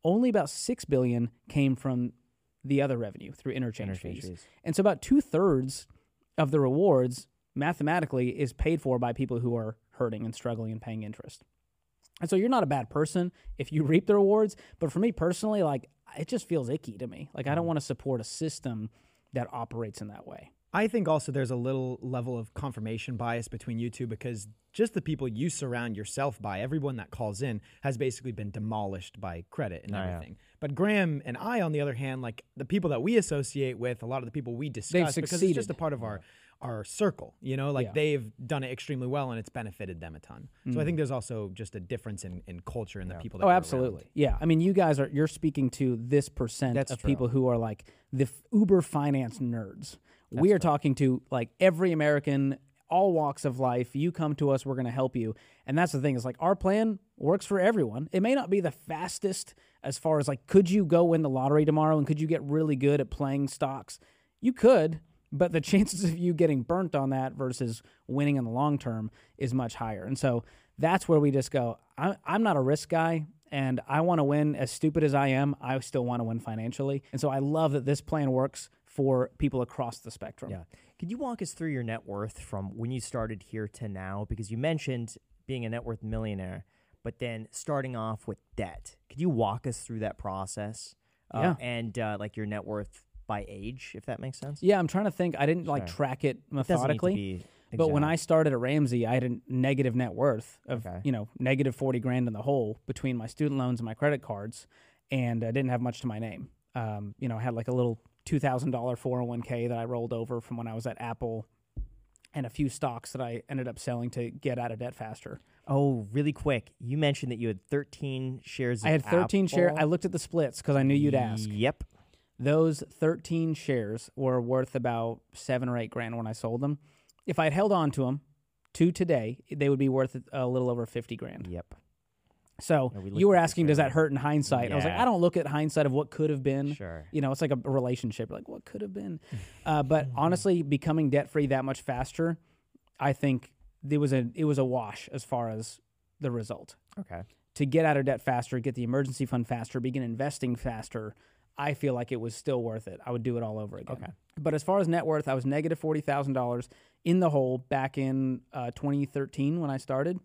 Only about $6 billion came from the other revenue through interchange fees. And so about 2/3 of the rewards mathematically is paid for by people who are hurting and struggling and paying interest. And so you're not a bad person if you reap the rewards, but for me personally, like, it just feels icky to me. Like, I don't want to support a system that operates in that way. I think also there's a little level of confirmation bias between you two, because just the people you surround yourself by, everyone that calls in, has basically been demolished by credit and everything. Yeah. But Graham and I, on the other hand, like, the people that we associate with, a lot of the people we discuss, because it's just a part of our circle, you know, like they've done it extremely well and it's benefited them a ton. So I think there's also just a difference in culture and the people that around. Yeah. I mean, you guys are, you're speaking to this percent of people who are like the uber finance nerds. We are talking to like every American, all walks of life. You come to us, we're going to help you. And that's the thing, is like, our plan works for everyone. It may not be the fastest as far as like, could you go win the lottery tomorrow and could you get really good at playing stocks? You could. But the chances of you getting burnt on that versus winning in the long term is much higher. And so that's where we just go, I'm not a risk guy, and I want to win. As stupid as I am, I still want to win financially. And so I love that this plan works for people across the spectrum. Yeah. Could you walk us through your net worth from when you started here to now? Because you mentioned being a net worth millionaire, but then starting off with debt. Could you walk us through that process? And like your net worth by age, if that makes sense? Yeah, I'm trying to think. I didn't like track it methodically. It doesn't need to be exact. But when I started at Ramsey, I had a negative net worth of, you know, negative 40 grand in the hole between my student loans and my credit cards, and I didn't have much to my name. You know, I had like a little $2,000 401k that I rolled over from when I was at Apple, and a few stocks that I ended up selling to get out of debt faster. Oh, really quick. You mentioned that you had 13 shares of Apple. I had 13 shares. I looked at the splits because I knew you'd ask. Yep. Those 13 shares were worth about $7,000 or $8,000 when I sold them. If I had held on to them to today, they would be worth a little over $50,000. Yep. So you were asking, does that hurt in hindsight? Yeah. I was like, I don't look at hindsight of what could have been. Sure. You know, it's like a relationship, like what could have been. But honestly, becoming debt-free that much faster, I think it was a wash as far as the result. Okay. To get out of debt faster, get the emergency fund faster, begin investing faster, I feel like it was still worth it. I would do it all over again. Okay. But as far as net worth, I was negative $40,000 in the hole back in 2013 when I started,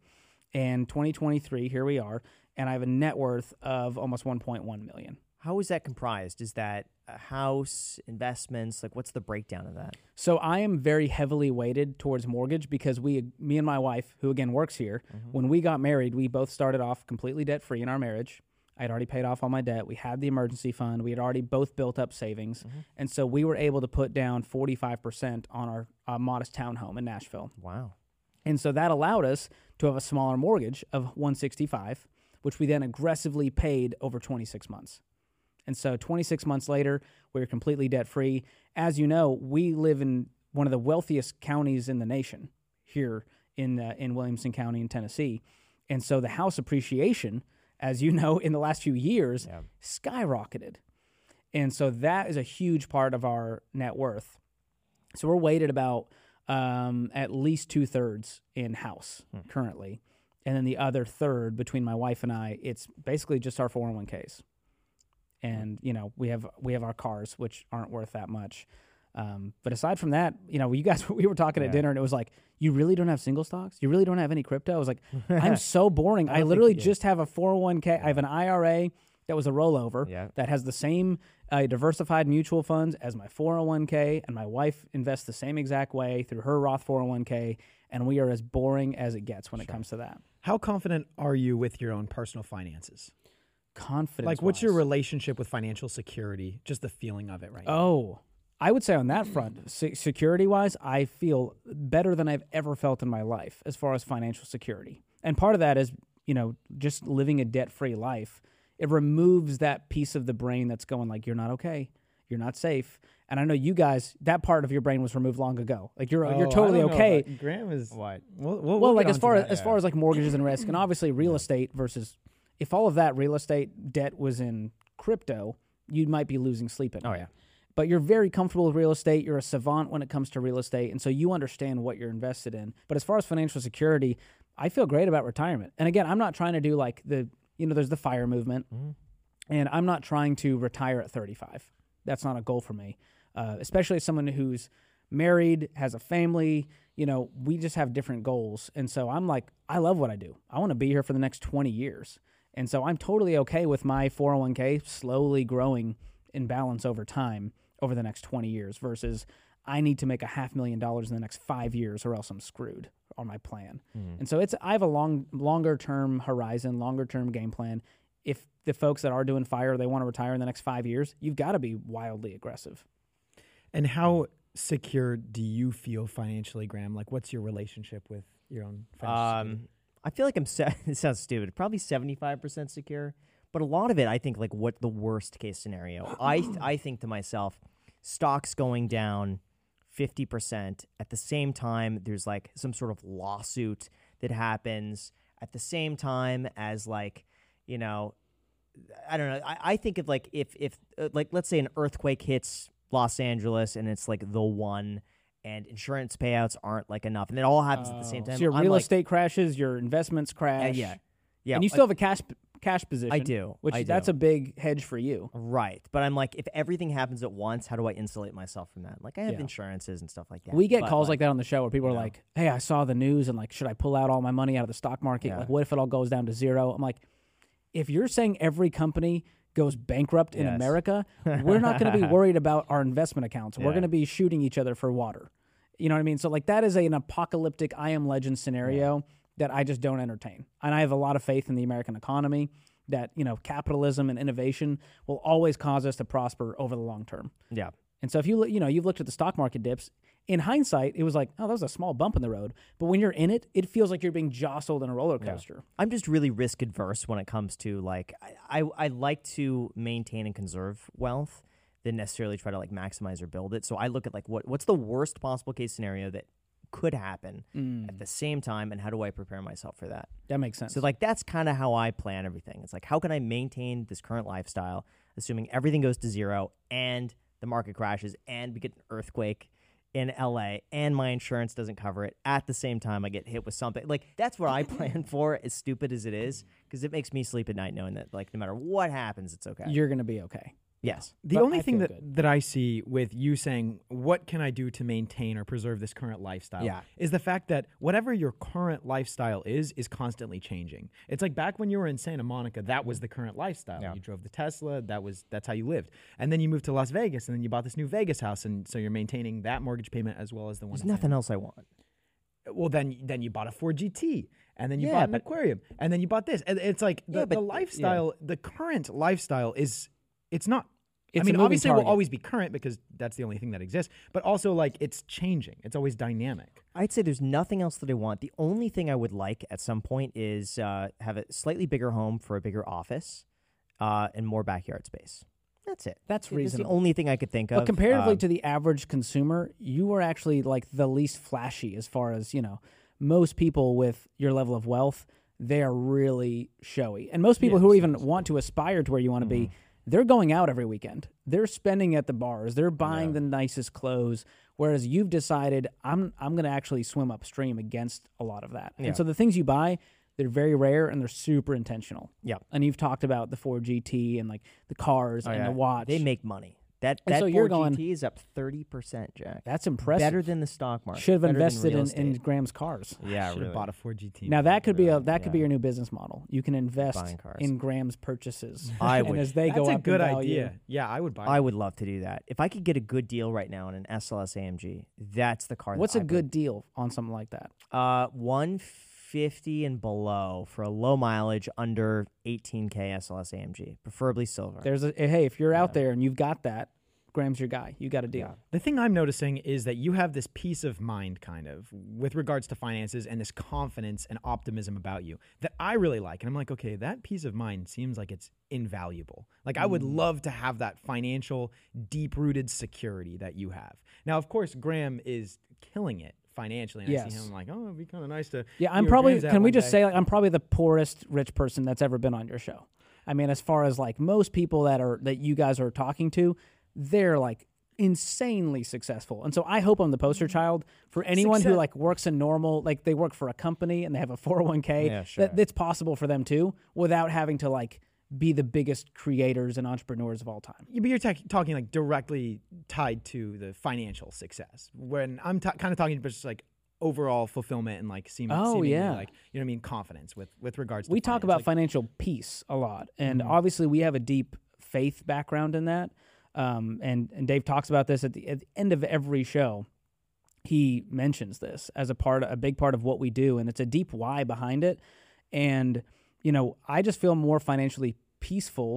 and 2023, here we are, and I have a net worth of almost $1.1 million. How is that comprised? Is that a house, investments? Like, what's the breakdown of that? So I am very heavily weighted towards mortgage because me and my wife, who again works here, when we got married, we both started off completely debt-free in our marriage. I had already paid off all my debt. We had the emergency fund. We had already both built up savings. And so we were able to put down 45% on our modest townhome in Nashville. Wow. And so that allowed us to have a smaller mortgage of 165, which we then aggressively paid over 26 months. And so 26 months later, we were completely debt-free. As you know, we live in one of the wealthiest counties in the nation here in Williamson County in Tennessee. And so the house appreciation, as you know, in the last few years, skyrocketed. And so that is a huge part of our net worth. So we're weighted about at least 2/3 in house currently. And then the other third between my wife and I, it's basically just our 401ks. And, you know, we have our cars, which aren't worth that much. But aside from that, you know, we were talking at dinner, and it was like, you really don't have single stocks? You really don't have any crypto? I was like, I'm so boring. I literally just have a 401k. I have an IRA that was a rollover that has the same diversified mutual funds as my 401k, and my wife invests the same exact way through her Roth 401k, and we are as boring as it gets when it comes to that. How confident are you with your own personal finances? Confidence. Like, what's your relationship with financial security? Just the feeling of it right now. Oh. I would say on that front, security-wise, I feel better than I've ever felt in my life as far as financial security. And part of that is, you know, just living a debt-free life. It removes that piece of the brain that's going like, you're not okay, you're not safe. And I know you guys, that part of your brain was removed long ago. Like you're totally okay. Graham is what? Well, like as far as like mortgages and risk, and obviously real estate versus if all of that real estate debt was in crypto, you might be losing sleep at night. Oh yeah. But you're very comfortable with real estate. You're a savant when it comes to real estate, and so you understand what you're invested in. But as far as financial security, I feel great about retirement. And again, I'm not trying to do like the, you know, there's the FIRE movement, and I'm not trying to retire at 35. That's not a goal for me, especially as someone who's married, has a family. You know, we just have different goals. And so I'm like, I love what I do. I want to be here for the next 20 years. And so I'm totally okay with my 401k slowly growing in balance over time, over the next 20 years, versus I need to make $500,000 in the next 5 years or else I'm screwed on my plan. And so I have a longer-term horizon, longer-term game plan. If the folks that are doing FIRE, they want to retire in the next 5 years, you've got to be wildly aggressive. And how secure do you feel financially, Graham? Like, what's your relationship with your own financial security? I feel like it sounds stupid, probably 75% secure. But a lot of it, I think, like, what the worst case scenario. I think to myself, stocks going down 50%. At the same time, there's, like, some sort of lawsuit that happens at the same time as, like, you know, I don't know. I think of, like, if like, let's say an earthquake hits Los Angeles and it's, like, the one, and insurance payouts aren't, like, enough. And it all happens at the same time. So your real estate crashes, your investments crash. Yeah. And you still have a cash position. I do. That's a big hedge for you. Right. But I'm like, if everything happens at once, how do I insulate myself from that? Like, I have insurances and stuff like that. We get calls like that on the show where people are like, hey, I saw the news and, like, should I pull out all my money out of the stock market? Yeah. Like, what if it all goes down to zero? I'm like, if you're saying every company goes bankrupt in America, we're not going to be worried about our investment accounts. Yeah. We're going to be shooting each other for water. You know what I mean? So, like, that is an apocalyptic I Am Legend scenario that I just don't entertain. And I have a lot of faith in the American economy that, you know, capitalism and innovation will always cause us to prosper over the long term. Yeah. And so if you've looked at the stock market dips, in hindsight, it was like, oh, that was a small bump in the road. But when you're in it, it feels like you're being jostled in a roller coaster. Yeah. I'm just really risk adverse when it comes to, like, I like to maintain and conserve wealth than necessarily try to, like, maximize or build it. So I look at, like, what's the worst possible case scenario that could happen at the same time, and how do I prepare myself for that? That makes sense. So, like, that's kind of how I plan everything. It's like, how can I maintain this current lifestyle, assuming everything goes to zero and the market crashes and we get an earthquake in LA and my insurance doesn't cover it at the same time I get hit with something? Like, that's what I plan for, as stupid as it is, because it makes me sleep at night knowing that, like, no matter what happens, it's okay. You're going to be okay. Yes. The only thing that I see with you saying, what can I do to maintain or preserve this current lifestyle, is the fact that whatever your current lifestyle is constantly changing. It's like back when you were in Santa Monica, that was the current lifestyle. Yeah. You drove the Tesla, that's how you lived. And then you moved to Las Vegas, and then you bought this new Vegas house, and so you're maintaining that mortgage payment as well as the one. There's nothing else I want. Well, then you bought a Ford GT, and then you bought an aquarium, and then you bought this. And it's like the lifestyle, the current lifestyle is... It's not. It's obviously, it will always be current because that's the only thing that exists. But also, like, it's changing. It's always dynamic. I'd say there's nothing else that I want. The only thing I would like at some point is have a slightly bigger home for a bigger office and more backyard space. That's it. That's reasonable. It's the only thing I could think of. But comparatively to the average consumer, you are actually, like, the least flashy as far as, you know, most people with your level of wealth, they are really showy. And most people who even want to aspire to where you want to be, they're going out every weekend. They're spending at the bars. They're buying the nicest clothes. Whereas you've decided, I'm going to actually swim upstream against a lot of that. Yeah. And so the things you buy, they're very rare and they're super intentional. Yeah. And you've talked about the Ford GT and, like, the cars and the watch. They make money. That so Ford GT is up 30%, Jack. That's impressive. Better than the stock market. Should have invested in Graham's cars. Yeah, should have bought a Ford GT. Now that could be your new business model. You can invest in Graham's purchases. I would. And as they go up in value. That's a good idea. Yeah, I would buy. I would love to do that. If I could get a good deal right now on an SLS AMG, that's the car. What's a good deal on something like that? 150 and below for a low mileage under 18K SLS AMG, preferably silver. There's hey, if you're out there and you've got that, Graham's your guy. You got to deal. Yeah. The thing I'm noticing is that you have this peace of mind, kind of, with regards to finances and this confidence and optimism about you that I really like. And I'm like, okay, that peace of mind seems like it's invaluable. Like, I would love to have that financial, deep-rooted security that you have. Now, of course, Graham is killing it financially, and I see him, I'm like, oh, it'd be kind of nice to... Yeah, I'm probably... Can we just say, like, I'm probably the poorest rich person that's ever been on your show. I mean, as far as, like, most people that you guys are talking to, they're, like, insanely successful. And so I hope I'm the poster child for anyone who, like, works a normal... Like, they work for a company, and they have a 401k. Yeah, sure. That's possible for them, too, without having to, like... be the biggest creators and entrepreneurs of all time. Yeah, but you're talking like directly tied to the financial success. When I'm kind of talking about just like overall fulfillment and like seemingly like, you know what I mean, confidence with regards to we finance. Talk about like, financial peace a lot. And obviously we have a deep faith background in that. And Dave talks about this at the end of every show. He mentions this as a big part of what we do, and it's a deep why behind it. And you know, I just feel more financially peaceful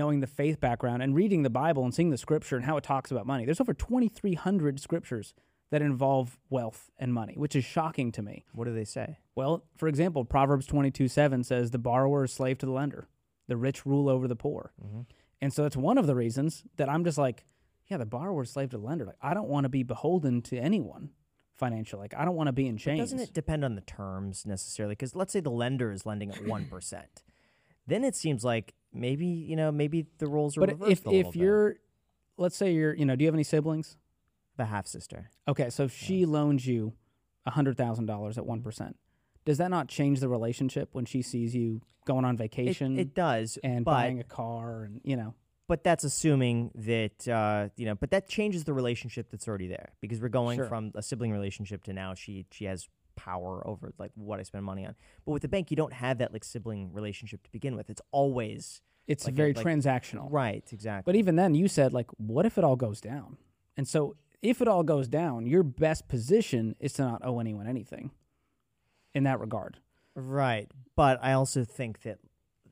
knowing the faith background and reading the Bible and seeing the scripture and how it talks about money. There's over 2,300 scriptures that involve wealth and money, which is shocking to me. What do they say? Well, for example, Proverbs 22:7 says the borrower is slave to the lender, the rich rule over the poor. Mm-hmm. And so that's one of the reasons that I'm just like, yeah, the borrower is slave to the lender. Like, I don't want to be beholden to anyone. Financial, like I don't want to be in chains. But doesn't it depend on the terms necessarily? Because let's say the lender is lending at 1%, then it seems like maybe the roles are reversed. But if you're, let's say you're, you know, do you have any siblings? The half sister. Okay, so if she loans you $100,000 at 1%, does that not change the relationship when she sees you going on vacation? It does, and buying a car, and you know. But that's assuming that, but that changes the relationship that's already there, because we're going from a sibling relationship to now she has power over like what I spend money on. But with the bank, you don't have that like sibling relationship to begin with. It's always... It's like, very transactional. Right, exactly. But even then you said like, what if it all goes down? And so if it all goes down, your best position is to not owe anyone anything in that regard. Right. But I also think that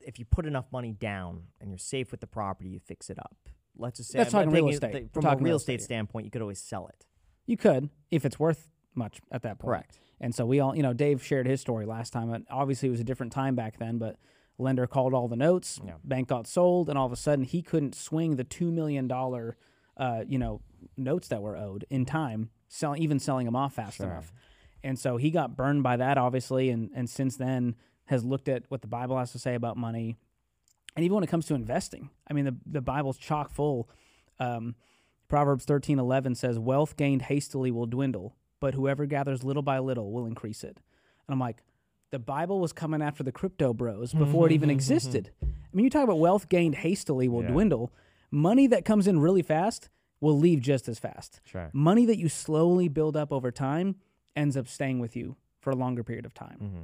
if you put enough money down and you're safe with the property, you fix it up. Let's just say that's talking real estate. From a real estate standpoint, you could always sell it. You could, if it's worth much at that point. Correct. And so we all, you know, Dave shared his story last time. And obviously, it was a different time back then, but lender called all the notes, bank got sold, and all of a sudden, he couldn't swing the $2 million, notes that were owed in time, selling them off fast enough. And so he got burned by that, obviously, and since then, has looked at what the Bible has to say about money. And even when it comes to investing, I mean, the Bible's chock full. Proverbs 13:11 says, wealth gained hastily will dwindle, but whoever gathers little by little will increase it. And I'm like, the Bible was coming after the crypto bros before it even existed. I mean, you talk about wealth gained hastily will dwindle. Money that comes in really fast will leave just as fast. Sure. Money that you slowly build up over time ends up staying with you for a longer period of time. Mm-hmm.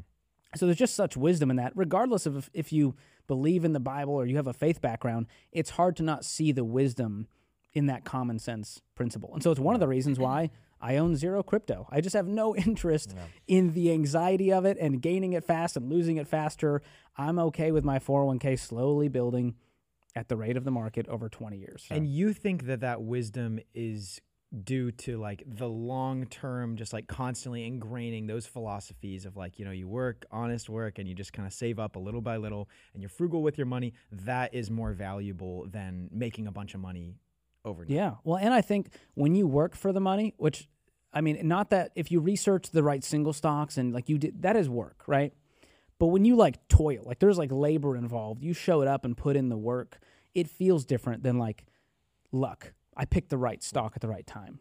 So there's just such wisdom in that. Regardless of if you believe in the Bible or you have a faith background, it's hard to not see the wisdom in that common sense principle. And so it's one of the reasons why I own zero crypto. I just have no interest in the anxiety of it and gaining it fast and losing it faster. I'm okay with my 401k slowly building at the rate of the market over 20 years. Sure. And you think that wisdom is due to like the long term, just like constantly ingraining those philosophies of like, you know, you work, honest work, and you just kind of save up a little by little and you're frugal with your money, that is more valuable than making a bunch of money overnight. Yeah. Well, and I think when you work for the money, which I mean, not that if you research the right single stocks and like you did, that is work, right? But when you like toil, like there's like labor involved, you showed up and put in the work, it feels different than like luck. I picked the right stock at the right time,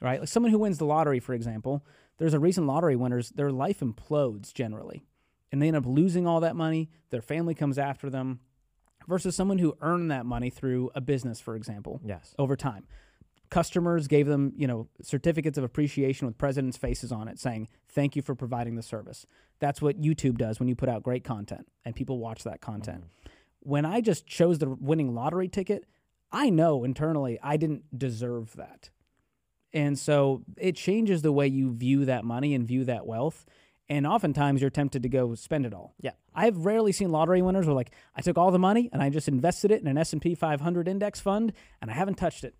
right? Like someone who wins the lottery, for example, there's a recent lottery winners, their life implodes generally, and they end up losing all that money. Their family comes after them versus someone who earned that money through a business, for example, over time. Customers gave them, you know, certificates of appreciation with presidents' faces on it saying, thank you for providing the service. That's what YouTube does when you put out great content and people watch that content. Mm-hmm. When I just chose the winning lottery ticket, I know internally I didn't deserve that. And so it changes the way you view that money and view that wealth. And oftentimes you're tempted to go spend it all. Yeah. I've rarely seen lottery winners where like, I took all the money and I just invested it in an S&P 500 index fund and I haven't touched it.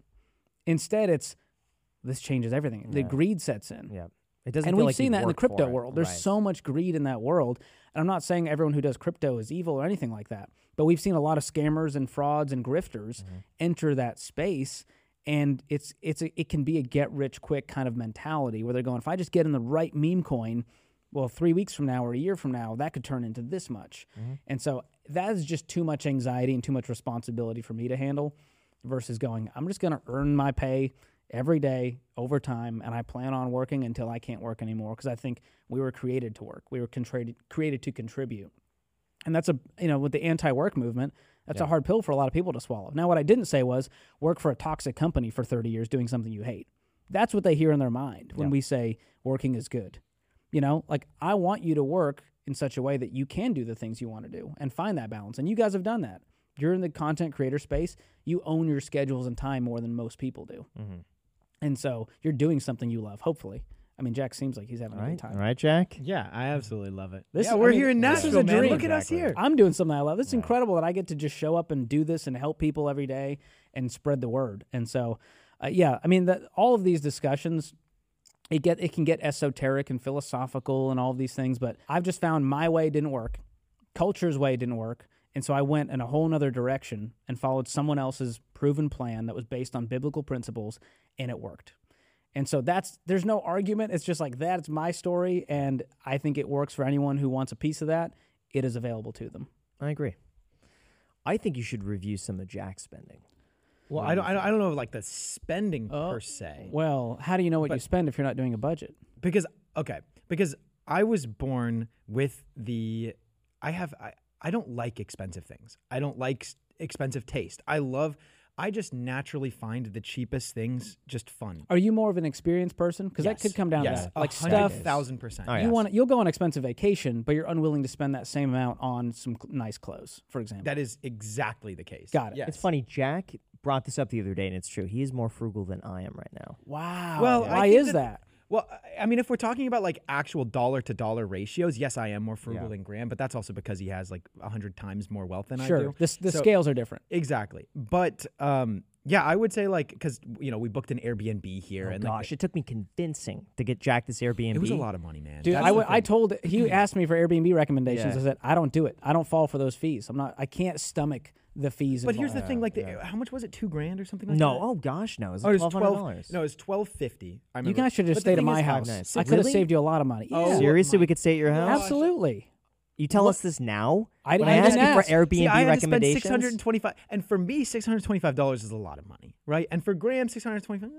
Instead, it's this changes everything. Yeah. The greed sets in. Yeah. It doesn't and we've like seen that in the crypto world. There's so much greed in that world. And I'm not saying everyone who does crypto is evil or anything like that, but we've seen a lot of scammers and frauds and grifters enter that space, and it can be a get-rich-quick kind of mentality where they're going, if I just get in the right meme coin, well, 3 weeks from now or a year from now, that could turn into this much. Mm-hmm. And so that is just too much anxiety and too much responsibility for me to handle versus going, I'm just going to earn my pay every day over time, and I plan on working until I can't work anymore, because I think we were created to work. We were created to contribute. And that's with the anti-work movement, that's a hard pill for a lot of people to swallow. Now, what I didn't say was work for a toxic company for 30 years doing something you hate. That's what they hear in their mind when we say working is good. You know, like, I want you to work in such a way that you can do the things you want to do and find that balance. And you guys have done that. You're in the content creator space. You own your schedules and time more than most people do. Mm-hmm. And so you're doing something you love, hopefully. I mean, Jack seems like he's having a good time. All right, Jack? Yeah, I absolutely love it. We're here in Nashville, this is a dream. Look at us here. I'm doing something I love. It's incredible that I get to just show up and do this and help people every day and spread the word. And so, all of these discussions, it can get esoteric and philosophical and all of these things, but I've just found my way didn't work. Culture's way didn't work. And so I went in a whole other direction and followed someone else's proven plan that was based on biblical principles, and it worked. And so there's no argument. It's just like that. It's my story, and I think it works for anyone who wants a piece of that. It is available to them. I agree. I think you should review some of Jack's spending. Well, I don't know like the spending per se. Well, how do you know what you spend if you're not doing a budget? Because I was born with I don't like expensive things. I don't like expensive taste. I just naturally find the cheapest things just fun. Are you more of an experienced person? Because that could come down to that. Like stuff. 1,000%. You'll go on an expensive vacation, but you're unwilling to spend that same amount on some nice clothes, for example. That is exactly the case. Got it. Yes. It's funny, Jack brought this up the other day, and it's true. He is more frugal than I am right now. Wow. Well, yeah. Why is that? Well, I mean, if we're talking about like actual dollar-to-dollar ratios, yes, I am more frugal than Graham, but that's also because he has like 100 times more wealth than I do. Sure, the scales are different. Exactly. But I would say like, because, we booked an Airbnb here. It took me convincing to get Jack this Airbnb. It was a lot of money, man. Dude, he asked me for Airbnb recommendations. Yeah. I said, I don't do it. I don't fall for those fees. I can't stomach the fees involved. But here's the thing, how much was it? $2,000 or something like that? No, it was $1,200. No, it was $1,250. You guys should have stayed at my house. Nice. I could have saved you a lot of money. Oh, yeah. Seriously, we could stay at your house? Absolutely. You tell us this now? I asked you for Airbnb recommendations. I had to spend $625, and for me, $625 is a lot of money, right? And for Graham, $625.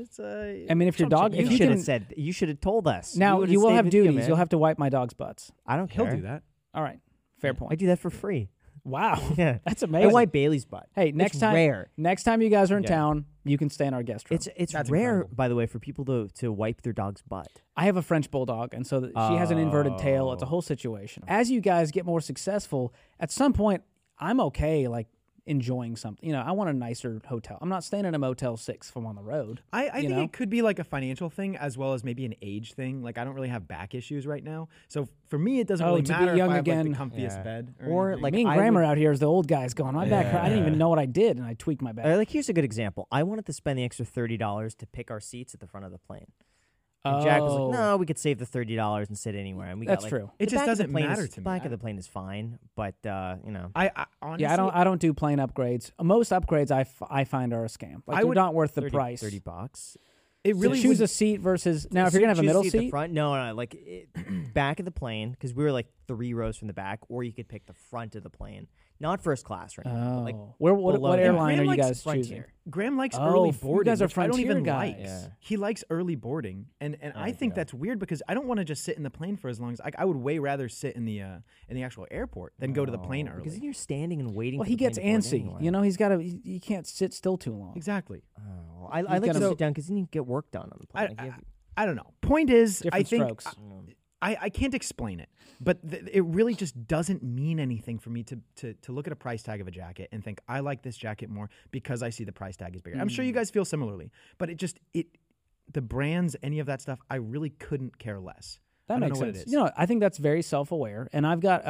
It's I mean, if your dog, you should have told us. Now you will have duties. You'll have to wipe my dog's butts. I don't care. He'll do that. All right, fair point. I do that for free. Wow, yeah, that's amazing. I wipe Bailey's butt. Hey, next time you guys are in town, you can stay in our guest room. That's rare, incredible. By the way, for people to wipe their dog's butt. I have a French bulldog, and so she has an inverted tail. It's a whole situation. As you guys get more successful, at some point, I'm okay, like enjoying something. I want a nicer hotel. I'm not staying in a Motel 6 if I'm on the road. I think it could be like a financial thing as well as maybe an age thing. Like, I don't really have back issues right now, so for me, it doesn't really matter if I have like the comfiest bed. Or like me and Graham are out here as the old guys going, my back hurt. I didn't even know what I did, and I tweaked my back. Like, here's a good example. I wanted to spend the extra $30 to pick our seats at the front of the plane. And Jack was like, no, we could save the $30 and sit anywhere. And that's true. It just doesn't matter to me. The back of the plane is fine, but, I honestly... Yeah, I don't do plane upgrades. Most upgrades I find are a scam. Like, they're not worth the price. $30. It really choose a seat versus... Now, if you're going to have a middle seat... Front, no, like, back of the plane, because we were, like, 3 rows from the back, or you could pick the front of the plane. Not first class right now. Like, what airline are you guys choosing? Graham likes early boarding. You guys are Frontier guys. Yeah. He likes early boarding, and I think that's weird because I don't want to just sit in the plane for as long as I would. Way rather sit in the actual airport than go to the plane early. Because you're standing and waiting. Well, he gets antsy. Anyway. He's got to. You can't sit still too long. Exactly. Oh, I like to sit down because then you get work done on the plane. I don't know. Point is, I think. I can't explain it, but it really just doesn't mean anything for me to look at a price tag of a jacket and think, I like this jacket more because I see the price tag is bigger. I'm sure you guys feel similarly, but the brands, any of that stuff, I really couldn't care less. That makes sense. You know, I think that's very self-aware. And I've got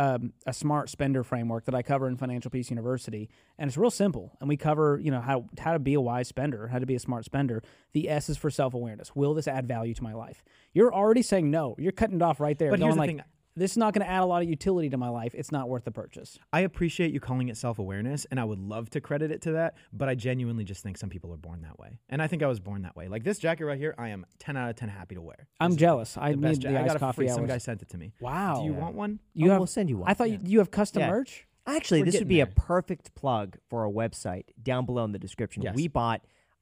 a smart spender framework that I cover in Financial Peace University, and it's real simple. And we cover, you know, how to be a wise spender, how to be a smart spender. The S is for self-awareness. Will this add value to my life? You're already saying no. You're cutting it off right there. But here's the thing. This is not going to add a lot of utility to my life. It's not worth the purchase. I appreciate you calling it self-awareness, and I would love to credit it to that, but I genuinely just think some people are born that way. And I think I was born that way. Like this jacket right here, I am 10 out of 10 happy to wear. I'm jealous. I need the iced coffee hours. Some guy sent it to me. Wow. Do you want one? We'll send you one. I thought you have custom merch? Actually, this would be a perfect plug for our website down below in the description. Yes. We bought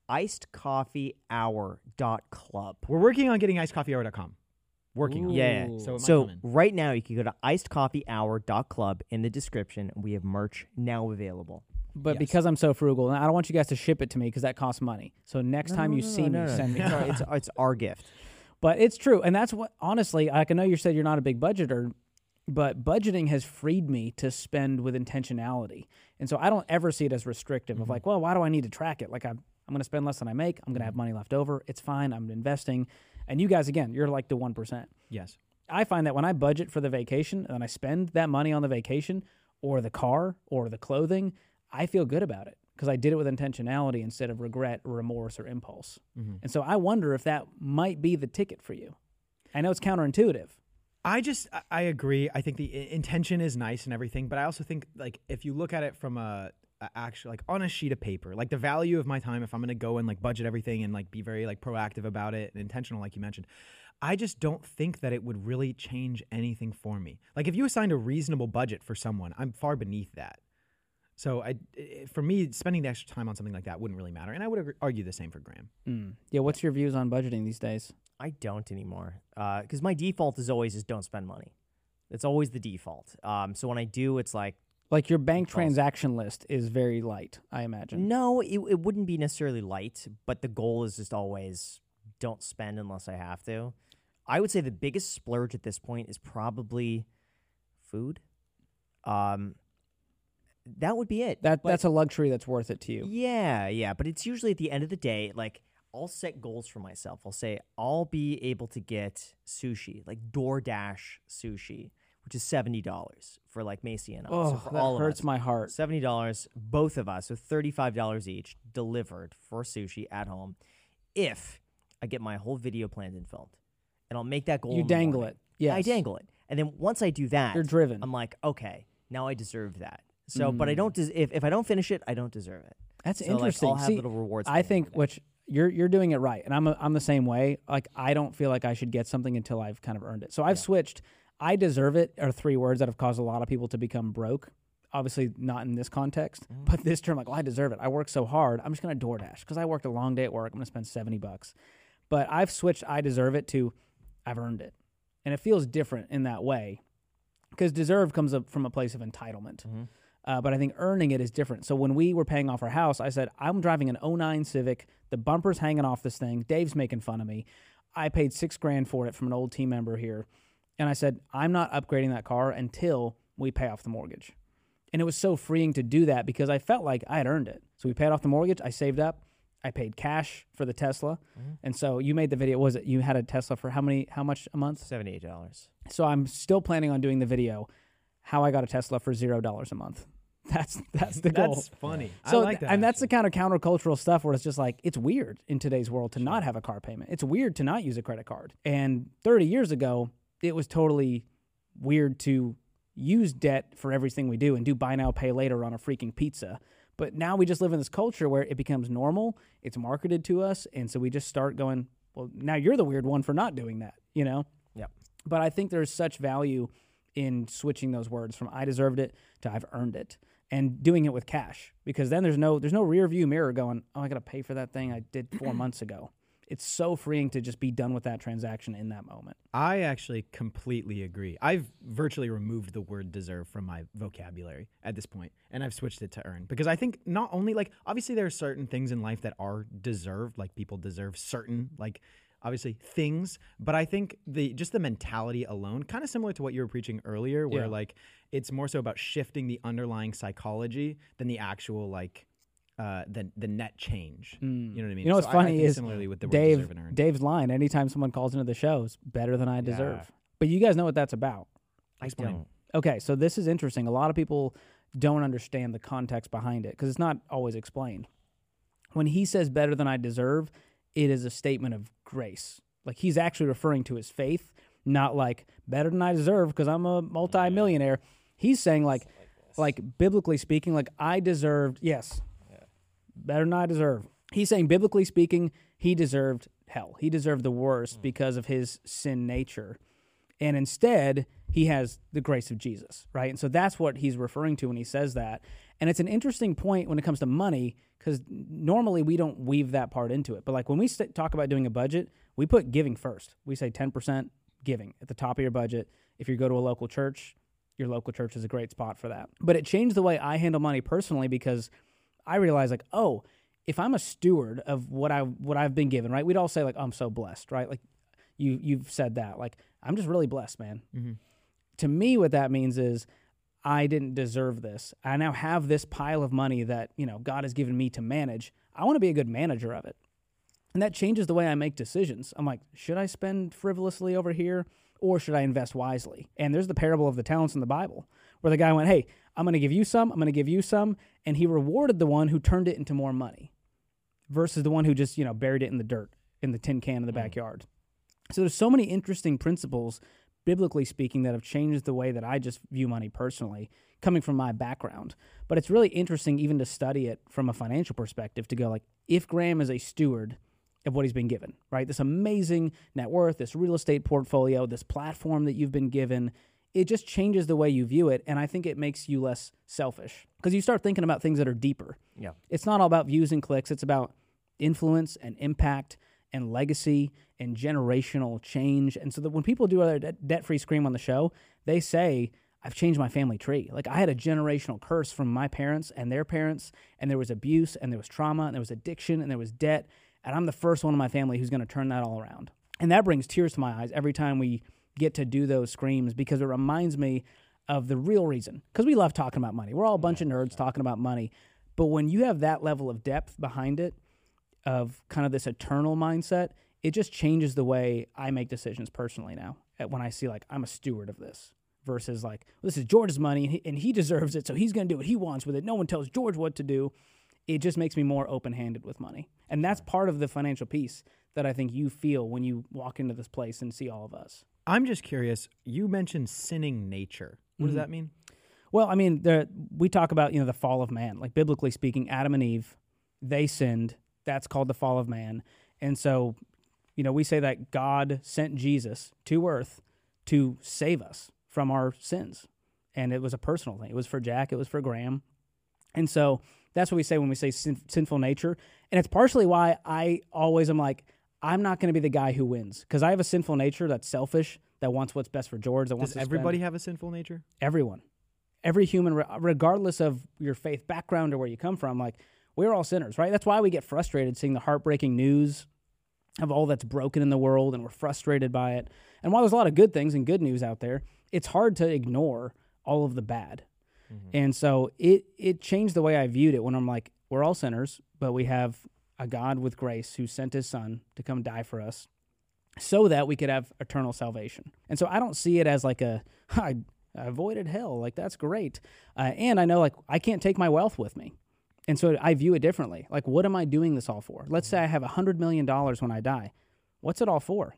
icedcoffeehour.club. We're working on getting icedcoffeehour.com. Working on it. Yeah. So right now you can go to icedcoffeehour.club in the description. We have merch now available. But because I'm so frugal, and I don't want you guys to ship it to me because that costs money. So next time you see me, send me. It's our gift. But it's true. And that's what, honestly, like I know you said you're not a big budgeter, but budgeting has freed me to spend with intentionality. And so I don't ever see it as restrictive of like, well, why do I need to track it? Like I'm going to spend less than I make. I'm going to have money left over. It's fine. I'm investing. And you guys, again, you're like the 1%. Yes. I find that when I budget for the vacation and I spend that money on the vacation or the car or the clothing, I feel good about it because I did it with intentionality instead of regret, or remorse, or impulse. Mm-hmm. And so I wonder if that might be the ticket for you. I know it's counterintuitive. I agree. I think the intention is nice and everything, but I also think like if you look at it from a... actually like on a sheet of paper, like the value of my time, if I'm going to go and like budget everything and like be very like proactive about it and intentional, like you mentioned, I just don't think that it would really change anything for me. Like if you assigned a reasonable budget for someone, I'm far beneath that. So for me, spending the extra time on something like that wouldn't really matter. And I would argue the same for Graham. Yeah. What's your views on budgeting these days? I don't anymore. Cause my default is always just don't spend money. It's always the default. So when I do, it's like your bank transaction list is very light, I imagine. No, it wouldn't be necessarily light, but the goal is just always don't spend unless I have to. I would say the biggest splurge at this point is probably food. That would be it. That's a luxury that's worth it to you. Yeah. But it's usually at the end of the day, like I'll set goals for myself. I'll say I'll be able to get sushi, like DoorDash sushi, which is $70 for like Macy and I. Oh, so for that all hurts my heart. $70, both of us, so $35 each delivered for sushi at home if I get my whole video planned and filmed. And I'll make that goal. You dangle it. Yes. I dangle it. And then once I do that, you're driven. I'm like, okay, now I deserve that. So, but I don't, if I don't finish it, I don't deserve it. That's interesting. Like, I'll have little rewards. I think, which you're doing it right. And I'm the same way. Like, I don't feel like I should get something until I've kind of earned it. So I've switched. I deserve it are three words that have caused a lot of people to become broke. Obviously not in this context, but this term, like, well, I deserve it. I work so hard. I'm just going to DoorDash because I worked a long day at work. I'm going to spend $70. But I've switched I deserve it to I've earned it. And it feels different in that way because deserve comes up from a place of entitlement. But I think earning it is different. So when we were paying off our house, I said, I'm driving an 09 Civic. The bumper's hanging off this thing. Dave's making fun of me. I paid $6,000 for it from an old team member here. And I said, I'm not upgrading that car until we pay off the mortgage. And it was so freeing to do that because I felt like I had earned it. So we paid off the mortgage. I saved up. I paid cash for the Tesla. And so you made the video. Was it you had a Tesla for how much a month? $78. So I'm still planning on doing the video, how I got a Tesla for $0 a month. That's the goal. That's funny. So, I like that. And that's the kind of countercultural stuff where it's just like, it's weird in today's world to not have a car payment. It's weird to not use a credit card. And 30 years ago, it was totally weird to use debt for everything we do and do buy now, pay later on a freaking pizza. But now we just live in this culture where it becomes normal. It's marketed to us. And so we just start going, well, now you're the weird one for not doing that, you know? Yep. But I think there's such value in switching those words from I deserved it to I've earned it and doing it with cash because then there's no rear view mirror going, oh, I got to pay for that thing I did four months ago. It's so freeing to just be done with that transaction in that moment. I actually completely agree. I've virtually removed the word deserve from my vocabulary at this point, and I've switched it to earn. Because I think not only, like, obviously there are certain things in life that are deserved, like people deserve certain, like, obviously things, but I think the mentality alone, kind of similar to what you were preaching earlier, where, like, it's more so about shifting the underlying psychology than the actual, like, the net change. You know what I mean? You know what's funny is similarly with the Dave's line, anytime someone calls into the show, is better than I deserve. But you guys know what that's about. Explain. I don't. Okay, so this is interesting. A lot of people don't understand the context behind it because it's not always explained. When he says better than I deserve, it is a statement of grace. Like, he's actually referring to his faith, not like better than I deserve because I'm a multi-millionaire. He's saying like biblically speaking, like I deserved, yes, yeah. better than I deserve. He's saying biblically speaking, he deserved hell. He deserved the worst because of his sin nature. And instead, he has the grace of Jesus, right? And so that's what he's referring to when he says that. And it's an interesting point when it comes to money because normally we don't weave that part into it. But like when we talk about doing a budget, we put giving first. We say 10% giving at the top of your budget. If you go to a local church, your local church is a great spot for that. But it changed the way I handle money personally because I realized like, oh, if I'm a steward of what I've been given, right? We'd all say like, I'm so blessed, right? Like you've said that, like, I'm just really blessed, man. Mm-hmm. To me, what that means is I didn't deserve this. I now have this pile of money that, you know, God has given me to manage. I want to be a good manager of it. And that changes the way I make decisions. I'm like, should I spend frivolously over here or should I invest wisely? And there's the parable of the talents in the Bible where the guy went, hey, I'm going to give you some, I'm going to give you some. And he rewarded the one who turned it into more money versus the one who just, you know, buried it in the dirt, in the tin can in the backyard. So there's so many interesting principles, biblically speaking, that have changed the way that I just view money personally, coming from my background. But it's really interesting even to study it from a financial perspective to go like, if Graham is a steward of what he's been given, right? This amazing net worth, this real estate portfolio, this platform that you've been given, it just changes the way you view it. And I think it makes you less selfish because you start thinking about things that are deeper. Yeah. It's not all about views and clicks. It's about influence and impact and legacy and generational change. And so that when people do their debt-free scream on the show, they say, I've changed my family tree. Like I had a generational curse from my parents and their parents, and there was abuse and there was trauma and there was addiction and there was debt. And I'm the first one in my family who's going to turn that all around. And that brings tears to my eyes every time we get to do those screams because it reminds me of the real reason. Because we love talking about money. We're all a bunch of nerds talking about money. But when you have that level of depth behind it, of kind of this eternal mindset, it just changes the way I make decisions personally now when I see like I'm a steward of this versus like, well, this is George's money and he deserves it, so he's going to do what he wants with it. No one tells George what to do. It just makes me more open-handed with money. And that's part of the financial piece that I think you feel when you walk into this place and see all of us. I'm just curious, you mentioned sinning nature. What does that mean? Well, I mean, we talk about, you know, the fall of man. Like biblically speaking, Adam and Eve, they sinned. That's called the fall of man. And so, you know, we say that God sent Jesus to earth to save us from our sins. And it was a personal thing. It was for Jack. It was for Graham. And so that's what we say when we say sinful nature. And it's partially why I always am like, I'm not going to be the guy who wins because I have a sinful nature that's selfish, that wants what's best for George. That wants. Does everybody have a sinful nature? Everyone. Every human, regardless of your faith background or where you come from, like, we're all sinners, right? That's why we get frustrated seeing the heartbreaking news of all that's broken in the world, and we're frustrated by it. And while there's a lot of good things and good news out there, it's hard to ignore all of the bad. Mm-hmm. And so it changed the way I viewed it when I'm like, we're all sinners, but we have a God with grace who sent his son to come die for us so that we could have eternal salvation. And so I don't see it as like I avoided hell, like that's great. And I know like I can't take my wealth with me. And so I view it differently. Like, what am I doing this all for? Let's say I have $100 million when I die. What's it all for?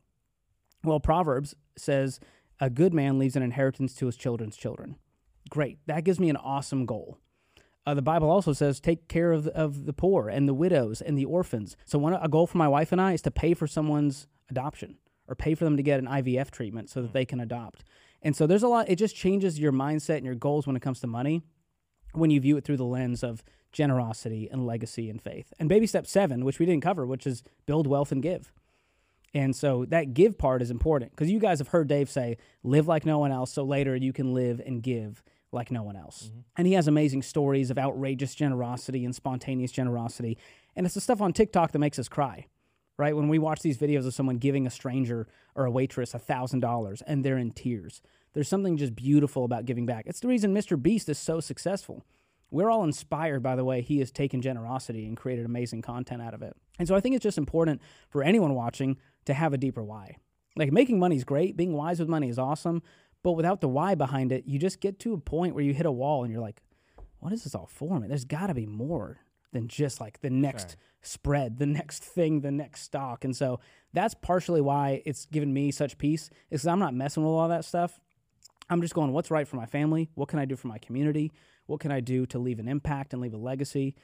Well, Proverbs says, a good man leaves an inheritance to his children's children. Great. That gives me an awesome goal. The Bible also says, take care of the poor and the widows and the orphans. So a goal for my wife and I is to pay for someone's adoption or pay for them to get an IVF treatment so that they can adopt. And so there's a lot. It just changes your mindset and your goals when it comes to money when you view it through the lens of generosity and legacy and faith. And baby step 7, which we didn't cover, which is build wealth and give. And so that give part is important because you guys have heard Dave say, live like no one else, so later you can live and give like no one else. Mm-hmm. And he has amazing stories of outrageous generosity and spontaneous generosity. And it's the stuff on TikTok that makes us cry, right? When we watch these videos of someone giving a stranger or a waitress $1,000 and they're in tears. There's something just beautiful about giving back. It's the reason Mr. Beast is so successful. We're all inspired by the way he has taken generosity and created amazing content out of it. And so I think it's just important for anyone watching to have a deeper why. Like, making money is great. Being wise with money is awesome. But without the why behind it, you just get to a point where you hit a wall and you're like, what is this all for, man? There's got to be more than just like the next spread, the next thing, the next stock. And so that's partially why it's given me such peace, is because I'm not messing with all that stuff. I'm just going, what's right for my family? What can I do for my community? What can I do to leave an impact and leave a legacy?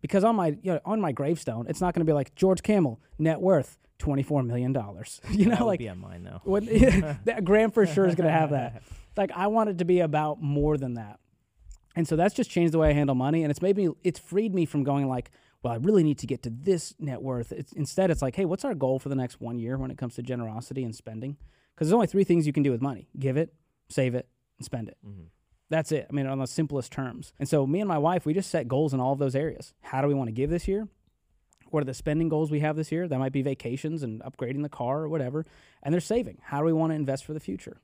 Because on my on my gravestone, it's not going to be like George Camel, net worth $24 million. You know, that would like be on mine though. That Graham for sure is going to have that. Like, I want it to be about more than that. And so that's just changed the way I handle money, and it's made me, it's freed me from going like, well, I really need to get to this net worth. Instead, it's like, hey, what's our goal for the next 1 year when it comes to generosity and spending? Because there's only three things you can do with money: give it, save it, and spend it. Mm-hmm. That's it. I mean, on the simplest terms. And so me and my wife, we just set goals in all of those areas. How do we want to give this year? What are the spending goals we have this year? That might be vacations and upgrading the car or whatever. And they're saving. How do we want to invest for the future?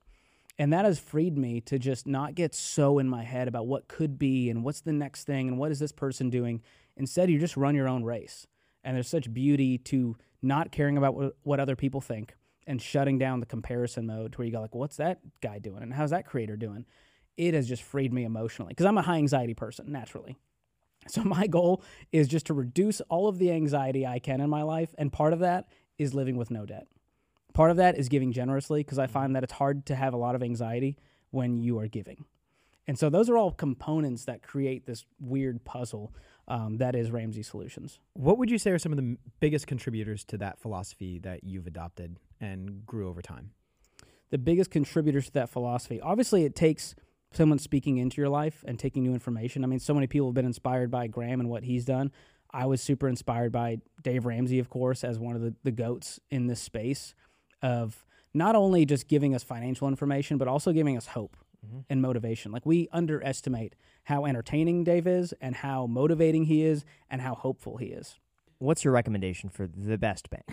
And that has freed me to just not get so in my head about what could be and what's the next thing and what is this person doing. Instead, you just run your own race. And there's such beauty to not caring about what other people think and shutting down the comparison mode to where you go like, what's that guy doing? And how's that creator doing? It has just freed me emotionally because I'm a high anxiety person naturally. So my goal is just to reduce all of the anxiety I can in my life. And part of that is living with no debt. Part of that is giving generously, because I find that it's hard to have a lot of anxiety when you are giving. And so those are all components that create this weird puzzle that is Ramsey Solutions. What would you say are some of the biggest contributors to that philosophy that you've adopted and grew over time? The biggest contributors to that philosophy, obviously it takes someone speaking into your life and taking new information. I mean, so many people have been inspired by Graham and what he's done. I was super inspired by Dave Ramsey, of course, as one of the goats in this space of not only just giving us financial information, but also giving us hope and motivation. Like, we underestimate how entertaining Dave is and how motivating he is and how hopeful he is. What's your recommendation for the best bank?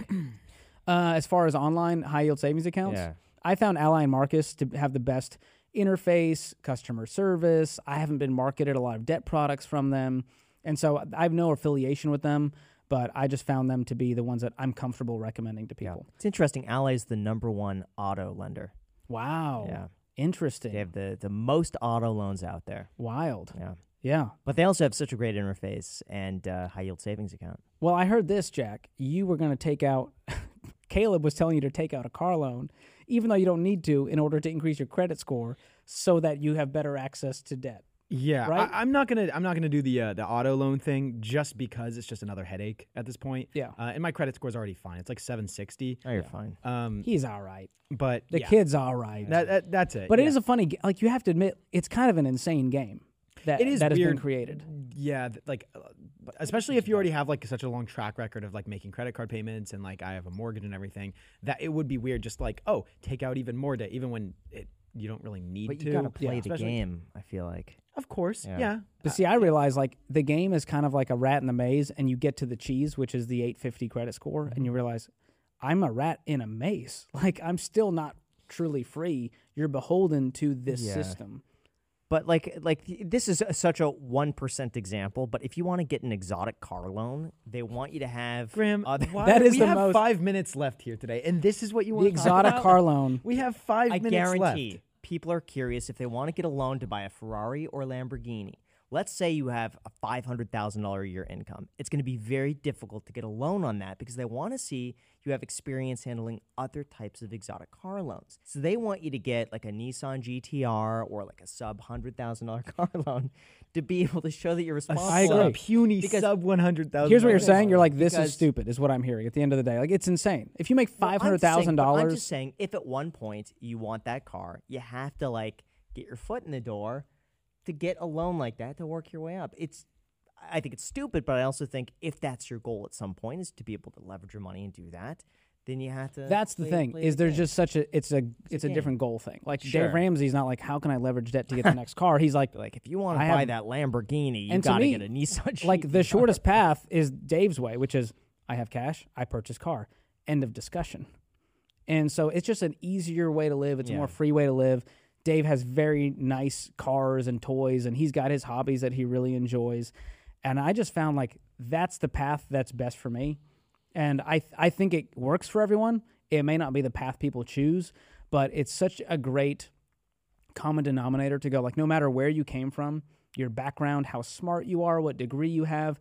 As far as online high-yield savings accounts? Yeah. I found Ally and Marcus to have the best interface, customer service. I haven't been marketed a lot of debt products from them. And so I have no affiliation with them, but I just found them to be the ones that I'm comfortable recommending to people. Yeah. It's interesting. Ally's the number one auto lender. Wow. Yeah. Interesting. They have the most auto loans out there. Wild. Yeah. Yeah. But they also have such a great interface and high-yield savings account. Well, I heard this, Jack. You were going to take out... Caleb was telling you to take out a car loan, even though you don't need to, in order to increase your credit score so that you have better access to debt. Yeah, right? I'm not gonna do the auto loan thing just because it's just another headache at this point. Yeah, and my credit score is already fine. It's like 760. Oh, you're fine. He's all right, but the kid's all right. That's it. But it is a funny, like, you have to admit, it's kind of an insane game that has been created. Yeah, like, especially if you already have like such a long track record of like making credit card payments and like I have a mortgage and everything, that it would be weird just like, oh, take out even more debt, even when you don't really need to. But you gotta play the game, I feel like. Of course, yeah. But see, I realize like the game is kind of like a rat in the maze, and you get to the cheese, which is the 850 credit score, and you realize I'm a rat in a maze. Like, I'm still not truly free. You're beholden to this system. But like this is such a 1% example. But if you want to get an exotic car loan, they want you to have Graham. We have 5 minutes left here today, and this is what you want to talk about? The exotic car loan. We have 5 minutes left. I guarantee people are curious if they want to get a loan to buy a Ferrari or Lamborghini. Let's say you have a $500,000 a year income. It's going to be very difficult to get a loan on that because they want to see you have experience handling other types of exotic car loans. So they want you to get like a Nissan GTR or like a sub-$100,000 car loan to be able to show that you're responsible. I agree. Puny sub-$100,000. Here's what you're saying. You're like, this is stupid is what I'm hearing at the end of the day. Like, it's insane. If you make $500,000. I'm just saying, if at one point you want that car, you have to like get your foot in the door to get a loan like that to work your way up. I think it's stupid, but I also think if that's your goal at some point is to be able to leverage your money and do that, then you have to. That's the thing is there's just such a it's a different goal thing. Like, Dave Ramsey's not like, how can I leverage debt to get the next car? He's like if you want to buy that Lamborghini, you got to get a Nissan. Like, the shortest path is Dave's way, which is I have cash, I purchase car. End of discussion. And so it's just an easier way to live. It's a more free way to live. Dave has very nice cars and toys, and he's got his hobbies that he really enjoys. And I just found, like, that's the path that's best for me. And I think it works for everyone. It may not be the path people choose, but it's such a great common denominator to go, like, no matter where you came from, your background, how smart you are, what degree you have,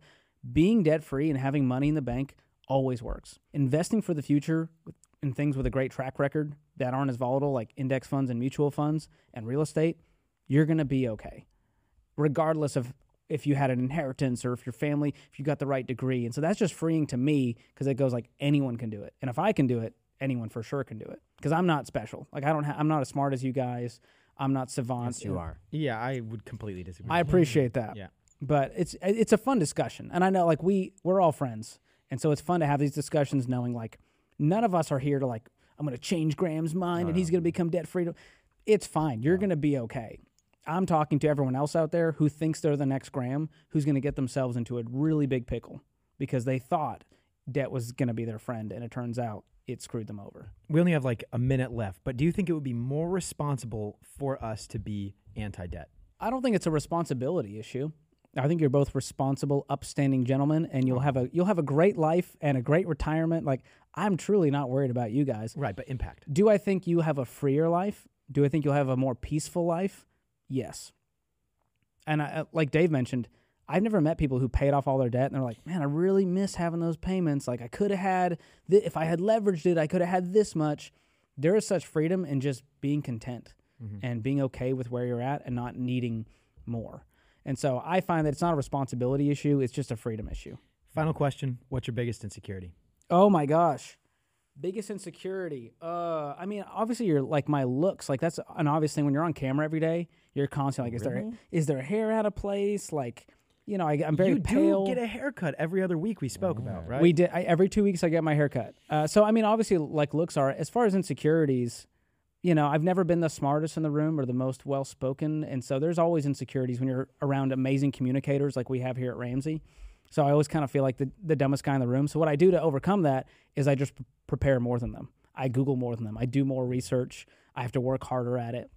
being debt-free and having money in the bank always works. Investing for the future in things with a great track record that aren't as volatile, like index funds and mutual funds and real estate, you're going to be okay, regardless of if you had an inheritance or if your family, if you got the right degree. And so that's just freeing to me, because it goes like, anyone can do it. And if I can do it, anyone for sure can do it, because I'm not special. Like, I'm not as smart as you guys. I'm not savant. Yes, you are. Yeah, I would completely disagree. I appreciate that. Yeah. But it's a fun discussion. And I know, like, we're all friends. And so it's fun to have these discussions knowing, like, none of us are here to, like, I'm going to change Graham's mind and he's going to become debt-free. It's fine. You're going to be okay. I'm talking to everyone else out there who thinks they're the next Graham, who's going to get themselves into a really big pickle because they thought debt was going to be their friend, and it turns out it screwed them over. We only have like a minute left, but do you think it would be more responsible for us to be anti-debt? I don't think it's a responsibility issue. I think you're both responsible, upstanding gentlemen, and you'll have a great life and a great retirement. Like, I'm truly not worried about you guys. Right, but impact. Do I think you have a freer life? Do I think you'll have a more peaceful life? Yes. And I, like Dave mentioned, I've never met people who paid off all their debt and they're like, man, I really miss having those payments. Like, I could have had, if I had leveraged it, I could have had this much. There is such freedom in just being content and being okay with where you're at and not needing more. And so I find that it's not a responsibility issue. It's just a freedom issue. Final question. What's your biggest insecurity? Oh my gosh. Biggest insecurity. I mean, obviously you're like my looks. Like, that's an obvious thing when you're on camera every day. You're constantly like, is there hair out of place? Like, you know, I'm very pale. You do get a haircut every other week. We spoke about, right? We did. Every 2 weeks I get my haircut. So, I mean, obviously, like, looks are, as far as insecurities, you know, I've never been the smartest in the room or the most well-spoken. And so there's always insecurities when you're around amazing communicators like we have here at Ramsey. So I always kind of feel like the dumbest guy in the room. So what I do to overcome that is I just prepare more than them. I Google more than them. I do more research. I have to work harder at it.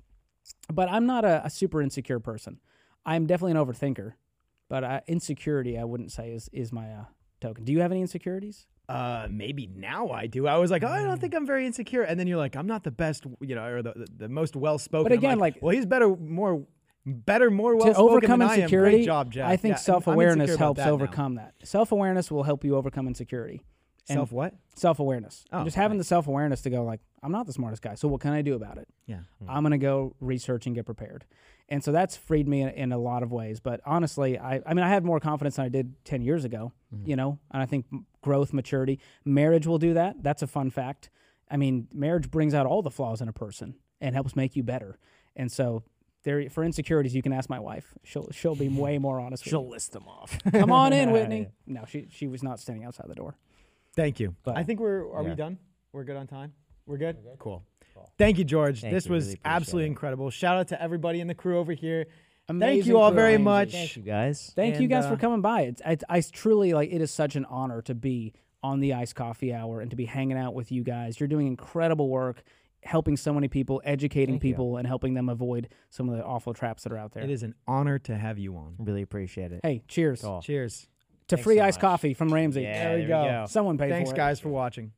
But I'm not a super insecure person. I'm definitely an overthinker. But insecurity, I wouldn't say, is my token. Do you have any insecurities? Maybe now I do. I was like, oh, I don't think I'm very insecure. And then you're like, I'm not the best, you know, or the most well-spoken. But again, like, well, he's more well-spoken to overcome than insecurity. I am. Great job, Jeff. I think self-awareness helps overcome that. Self-awareness will help you overcome insecurity. And self what? Self-awareness. Oh, just having the self-awareness to go, like, I'm not the smartest guy, so what can I do about it? Yeah. I'm going to go research and get prepared. And so that's freed me in a lot of ways. But honestly, I mean, I have more confidence than I did 10 years ago, you know, and I think growth, maturity, marriage will do that. That's a fun fact. I mean, marriage brings out all the flaws in a person and helps make you better. And so there, for insecurities, you can ask my wife. She'll be way more honest with you. She'll list them off. Come on in, Whitney. No, she was not standing outside the door. Thank you. But I think we done? We're good on time? We're good? We're good. Cool. Thank you, George. This was really absolutely incredible. Shout out to everybody in the crew over here. Amazing. Thank you all very much. Thank you guys. Thank you guys for coming by. I truly, like, it is such an honor to be on the Iced Coffee Hour and to be hanging out with you guys. You're doing incredible work, helping so many people, educating people, and helping them avoid some of the awful traps that are out there. It is an honor to have you on. Really appreciate it. Hey, cheers. Cheers. To Thanks free so iced much. Coffee from Ramsey. Yeah, there we go. Someone paid for it. Thanks, guys, for watching.